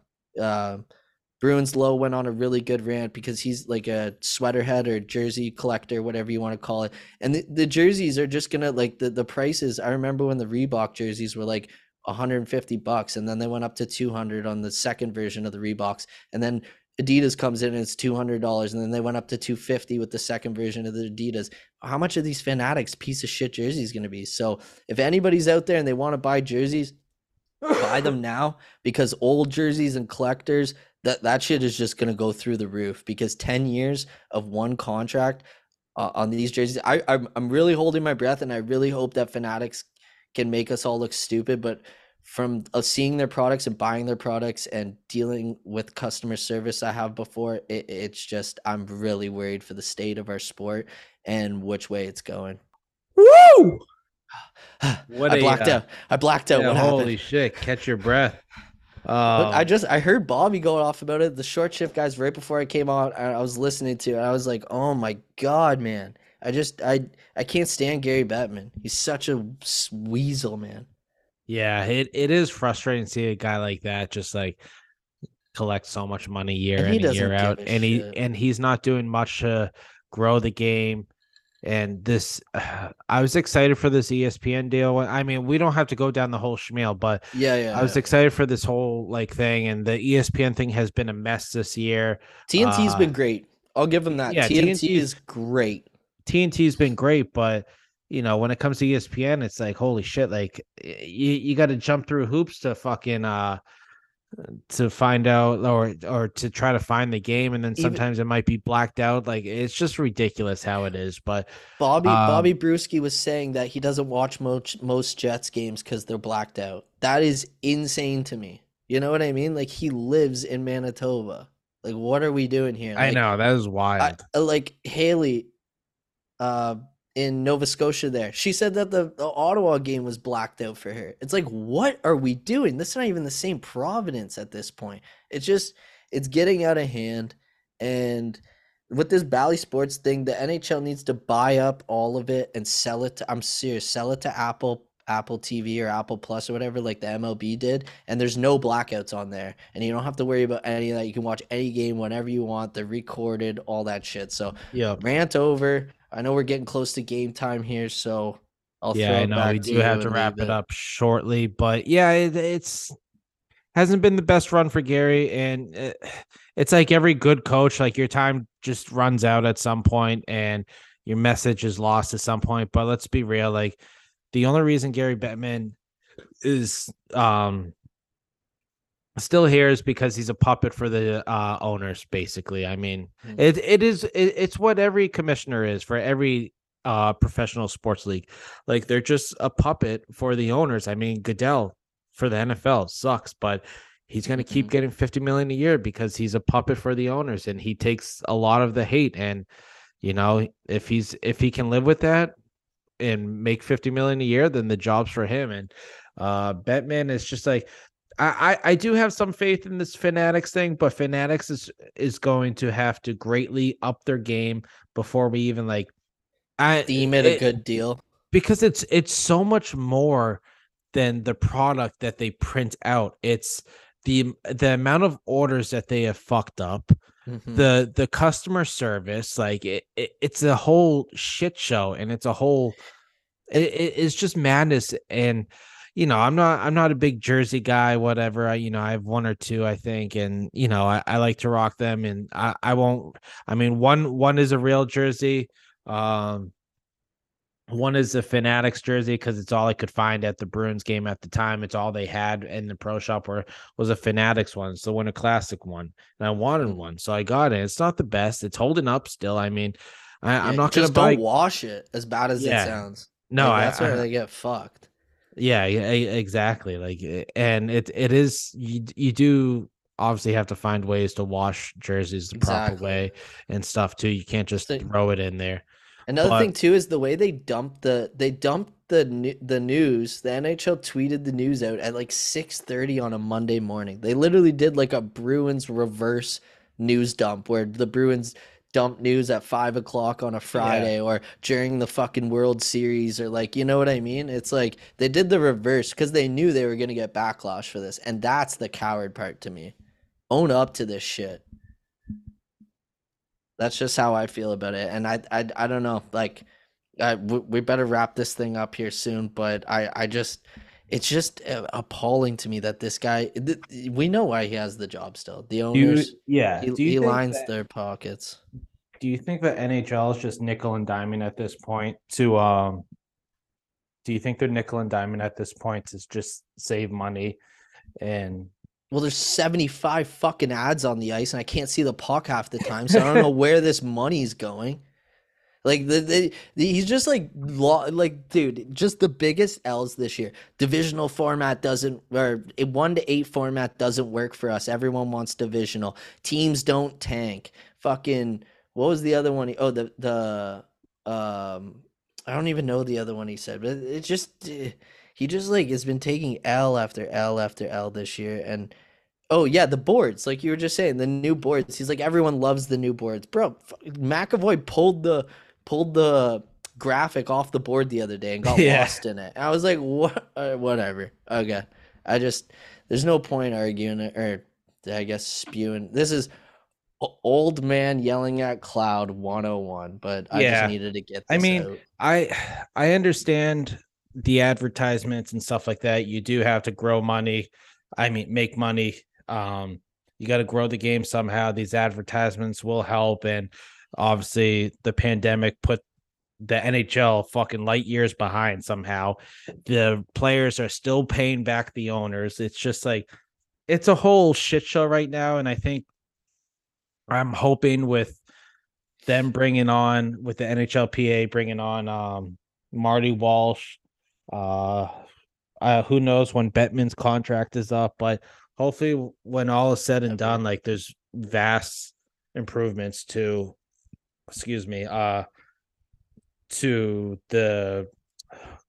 Bruins Low went on a really good rant because he's like a sweater head or jersey collector, whatever you want to call it. And the jerseys are just going to, like, the prices. I remember when the Reebok jerseys were like $150, and then they went up to $200 on the second version of the Reeboks. And then Adidas comes in and it's $200. And then they went up to $250 with the second version of the Adidas. How much are these Fanatics piece of shit jerseys going to be? So if anybody's out there and they want to buy jerseys, buy them now, because old jerseys and collectors, that shit is just going to go through the roof, because 10 years of one contract on these jerseys. I'm really holding my breath, and I really hope that Fanatics can make us all look stupid, but from seeing their products and buying their products and dealing with customer service I have before, it's just, I'm really worried for the state of our sport and which way it's going. Woo! I blacked out. Yeah, what happened? Holy shit. Catch your breath. But I heard Bobby going off about it, the Short Shift guys, right before I came on. I was listening to it and I was like, oh my god, man, I can't stand Gary Bettman. He's such a weasel, man. Yeah, it is frustrating to see a guy like that just like collect so much money year in and year out, and he's not doing much to grow the game. And this, I was excited for this ESPN deal. I mean, we don't have to go down the whole schmeal, but I was excited for this whole like thing. And the ESPN thing has been a mess this year. TNT's been great. I'll give them that. Yeah, TNT is great. TNT's been great, but you know, when it comes to ESPN, it's like, holy shit, like you got to jump through hoops to fucking to find out or to try to find the game, and then sometimes it might be blacked out. Like, it's just ridiculous how it is. But Bobby Brewski was saying that he doesn't watch most Jets games because they're blacked out. That is insane to me. You know what I mean? Like, he lives in Manitoba. Like, what are we doing here? Like, I know, that is wild. Like Haley in Nova Scotia there, she said that the Ottawa game was blacked out for her. It's like, what are we doing? That's not even the same province at this point. It's just, it's getting out of hand. And with this Bally Sports thing, the NHL needs to buy up all of it and sell it to, I'm serious, sell it to Apple TV or Apple Plus or whatever, like the MLB did. And there's no blackouts on there, and you don't have to worry about any of that. You can watch any game whenever you want. They're recorded, all that shit. So yeah, rant over. I know we're getting close to game time here, so I'll throw it back to you. Yeah, I know we do have to wrap it up shortly, but yeah, it's hasn't been the best run for Gary, and it's like every good coach, like your time just runs out at some point, and your message is lost at some point. But let's be real, like the only reason Gary Bettman is still here is because he's a puppet for the owners, basically. I mean, it's what every commissioner is for every professional sports league. Like, they're just a puppet for the owners. I mean, Goodell for the NFL sucks, but he's going to keep getting $50 million a year because he's a puppet for the owners, and he takes a lot of the hate. And you know, if he can live with that and make $50 million a year, then the job's for him. And Bettman is just like, I do have some faith in this Fanatics thing, but Fanatics is going to have to greatly up their game before we even like deem it a good deal, because it's so much more than the product that they print out. It's the amount of orders that they have fucked up, the customer service. Like it's a whole shit show, and it's just madness. And you know, I'm not a big jersey guy, whatever. I have one or two, I think. And, you know, I like to rock them, and one is a real jersey. One is the Fanatics jersey, because it's all I could find at the Bruins game at the time. It's all they had in the pro shop was a Fanatics one. So Winter Classic one, and I wanted one, so I got it. It's not the best. It's holding up still. I mean, I'm not going to buy. Don't wash it, as bad as it sounds. No, like, that's where they get fucked. Yeah, exactly. Like, and it is, you do obviously have to find ways to wash jerseys the proper way and stuff too. You can't just throw it in there. Another thing too is the way they dumped the news. The NHL tweeted the news out at like 6:30 on a Monday morning. They literally did like a Bruins reverse news dump, where the Bruins dump news at 5 o'clock on a Friday or during the fucking World Series, or like, you know what I mean? It's like they did the reverse because they knew they were going to get backlash for this. And that's the coward part to me. Own up to this shit. That's just how I feel about it. And I don't know, like we better wrap this thing up here soon, but I just, it's just appalling to me that this guy, we know why he has the job still. The owners, he lines their pockets. Do you think that NHL is just nickel and diamond at this point to, do you think they're nickel and diamond at this point to just save money? And well, there's 75 fucking ads on the ice, and I can't see the puck half the time, so I don't know where this money's going. Like he's just like dude, just the biggest L's this year. Divisional format doesn't, or 1 to 8 format doesn't work for us. Everyone wants divisional. Teams don't tank. Fucking, what was the other one? Oh, the I don't even know the other one he said, but it just, he just like has been taking L after L after L this year. And oh yeah, the boards, like you were just saying, the new boards. He's like, everyone loves the new boards, bro. McAvoy pulled the graphic off the board the other day and got lost in it. I was like, what? Whatever. Okay. I just, there's no point arguing it, or I guess spewing. This is old man yelling at cloud 101, but I just needed to get this out. I understand the advertisements and stuff like that. You do have to grow money. I mean, make money. You got to grow the game somehow. These advertisements will help, and obviously the pandemic put the NHL fucking light years behind somehow. The players are still paying back the owners. It's just like, it's a whole shit show right now. And I think I'm hoping with them bringing on, with the NHLPA bringing on Marty Walsh, who knows when Bettman's contract is up, but hopefully when all is said and done, like there's vast improvements to, excuse me, to the,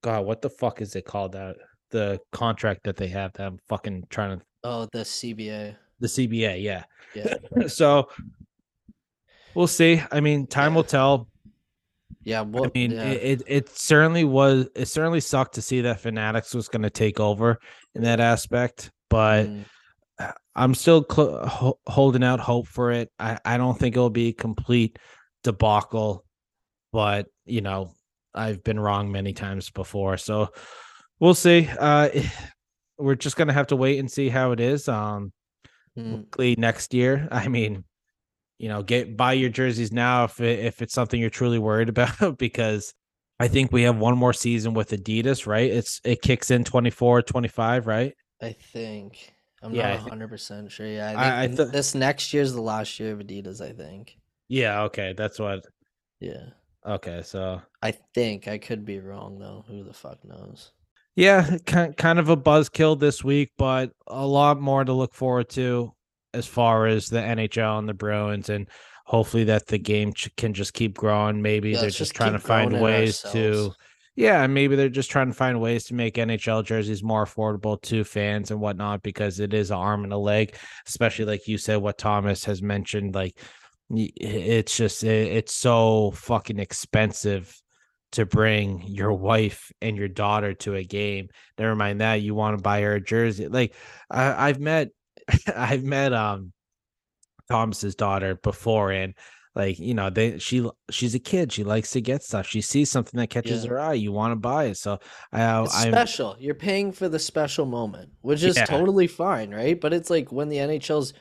God, what the fuck is it called, that the contract that they have that I'm fucking trying to, the CBA. The CBA, yeah. So we'll see. I mean, time will tell. Yeah, it certainly sucked to see that Fanatics was going to take over in that aspect, but I'm still holding out hope for it. I don't think it'll be a complete debacle, but you know, I've been wrong many times before, so we'll see. We're just gonna have to wait and see how it is. Hopefully next year. I mean, you know, buy your jerseys now if it's something you're truly worried about, because I think we have one more season with Adidas, right? It kicks in 24, 25, right? I think. I'm not 100% sure. Yeah, I think this next year is the last year of Adidas, I think. Yeah, okay. That's what. Yeah. Okay, so. I think. I could be wrong, though. Who the fuck knows? Yeah, kind of a buzzkill this week, but a lot more to look forward to as far as the NHL and the Bruins, and hopefully that the game can just keep growing. Maybe they're just trying to find ways to. Yeah, maybe they're just trying to find ways to make NHL jerseys more affordable to fans and whatnot, because it is an arm and a leg, especially like you said, what Thomas has mentioned. Like, it's just, it's so fucking expensive to bring your wife and your daughter to a game. Never mind that, you want to buy her a jersey. Like, I've met Thomas's daughter before, and Like, you know, she's a kid. She likes to get stuff. She sees something that catches her eye. You want to buy it. So it's special. You're paying for the special moment, which is totally fine, right? But it's like when the NHL's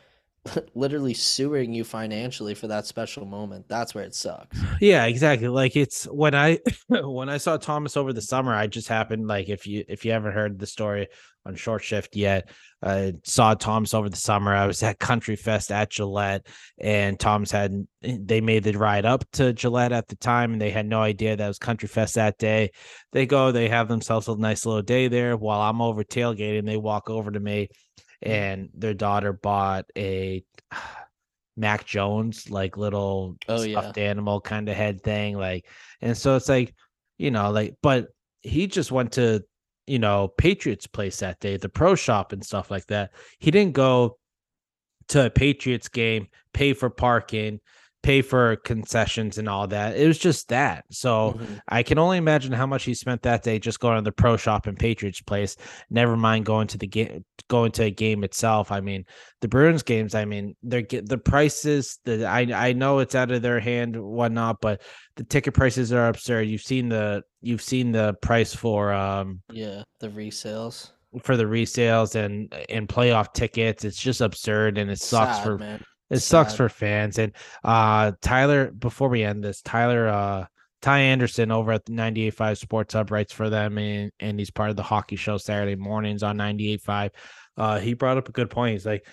literally suing you financially for that special moment, that's where it sucks. Yeah, exactly. Like, it's when I saw Thomas over the summer, I just happened, like, if you haven't heard the story on Short Shift yet, I saw Thomas over the summer. I was at Country Fest at Gillette, and they made the ride up to Gillette at the time, and they had no idea that it was Country Fest that day. They go, they have themselves a nice little day there while I'm over tailgating. They walk over to me, and their daughter bought a Mac Jones, like, little stuffed animal kind of head thing. Like, and so it's like, you know, like, but he just went to, you know, Patriots place that day, the pro shop and stuff like that. He didn't go to a Patriots game, pay for parking, pay for concessions and all that. It was just that. So I can only imagine how much he spent that day just going to the pro shop and Patriots place, never mind going to the game, going to a game itself. I mean, the Bruins games, I mean, they're the prices, I know it's out of their hand, whatnot, but the ticket prices are absurd. You've seen the price for the resales and playoff tickets. It's just absurd, and it sucks It sucks for fans. And Tyler, before we end this, Ty Anderson over at the 98.5 Sports Hub writes for them, and he's part of the hockey show Saturday mornings on 98.5. He brought up a good point. He's like,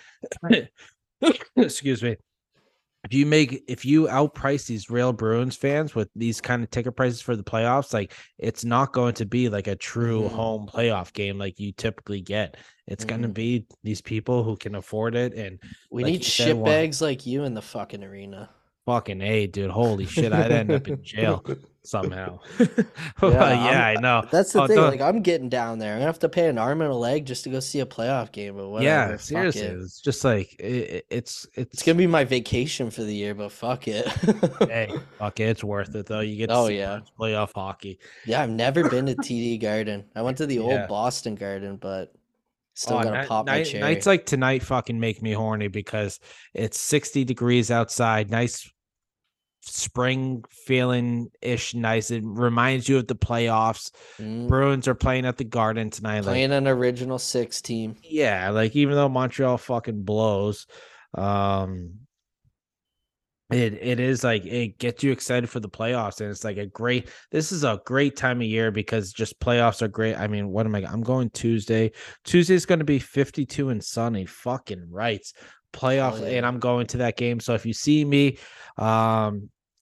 excuse me, if you outprice these real Bruins fans with these kind of ticket prices for the playoffs, like, it's not going to be like a true home playoff game like you typically get. It's going to be these people who can afford it, and we need shitbags like you in the fucking arena. Fucking A, dude. Holy shit, I'd end up in jail somehow. I know. That's the thing. Like, I'm getting down there. I'm gonna have to pay an arm and a leg just to go see a playoff game or whatever. Yeah, seriously. It's just like it's gonna be my vacation for the year, but fuck it. Hey, fuck it. It's worth it though. You get to playoff hockey. Yeah, I've never been to TD Garden. I went to the old Boston Garden, but still gonna pop my cherry. Nights like tonight fucking make me horny because it's 60 degrees outside. Nice spring feeling ish. Nice. It reminds you of the playoffs. Bruins are playing at the Garden tonight. Playing an original six team. Yeah. Like, even though Montreal fucking blows, it is like, it gets you excited for the playoffs, and it's like this is a great time of year because just playoffs are great. I mean, I'm going Tuesday. Tuesday's going to be 52 and sunny. Fucking rights. Playoff, and I'm going to that game. So if you see me,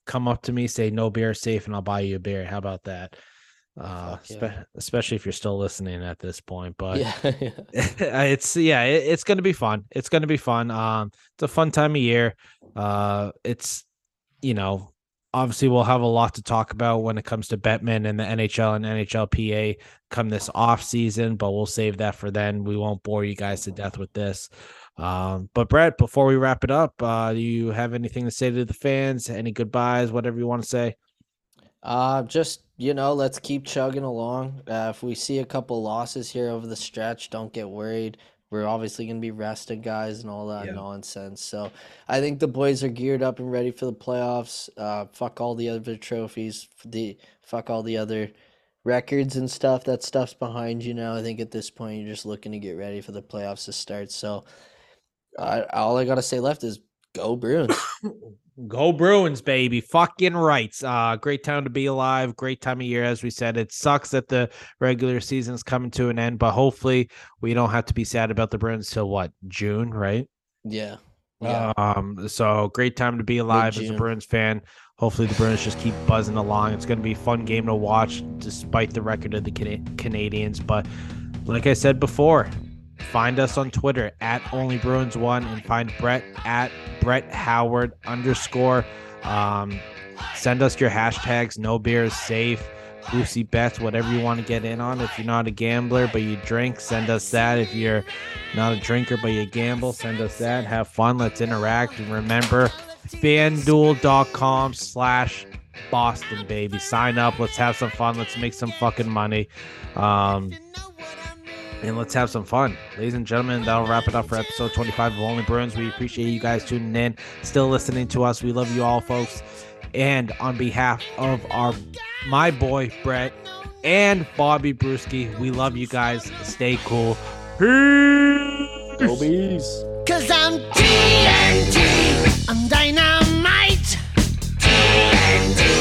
come up to me, say no beer safe, and I'll buy you a beer. How about that? Especially if you're still listening at this point, but it's going to be fun. It's going to be fun. It's a fun time of year. It's, you know, obviously we'll have a lot to talk about when it comes to Bettman and the NHL and NHLPA come this off season, but we'll save that for then. We won't bore you guys to death with this. But Brett, before we wrap it up, do you have anything to say to the fans? Any goodbyes, whatever you want to say? Just, you know, let's keep chugging along. If we see a couple losses here over the stretch, don't get worried. We're obviously going to be resting guys and all that nonsense. So I think the boys are geared up and ready for the playoffs. Fuck all the other trophies, fuck all the other records and stuff. That stuff's behind you now. I think at this point you're just looking to get ready for the playoffs to start. So all I got to say left is go Bruins. Go Bruins, baby. Fucking rights. Great time to be alive. Great time of year. As we said, it sucks that the regular season is coming to an end, but hopefully we don't have to be sad about the Bruins till what? June, right? Yeah. So great time to be alive as a Bruins fan. Hopefully the Bruins just keep buzzing along. It's going to be a fun game to watch despite the record of the Canadians. But like I said before, find us on Twitter @OnlyBruins1 and find Brett @BrettHoward_. Send us your hashtags, no beer is safe, Lucy Bets, whatever you want to get in on. If you're not a gambler but you drink, send us that. If you're not a drinker but you gamble, send us that. Have fun. Let's interact. And remember, FanDuel.com/Boston, baby. Sign up. Let's have some fun. Let's make some fucking money. and let's have some fun. Ladies and gentlemen, that'll wrap it up for episode 25 of Only Bruins. We appreciate you guys tuning in, still listening to us. We love you all, folks. And on behalf of my boy, Brett, and Bobby Brewski, we love you guys. Stay cool. Peace! Go bees. 'Cause I'm TNT. I'm dynamite. TNT.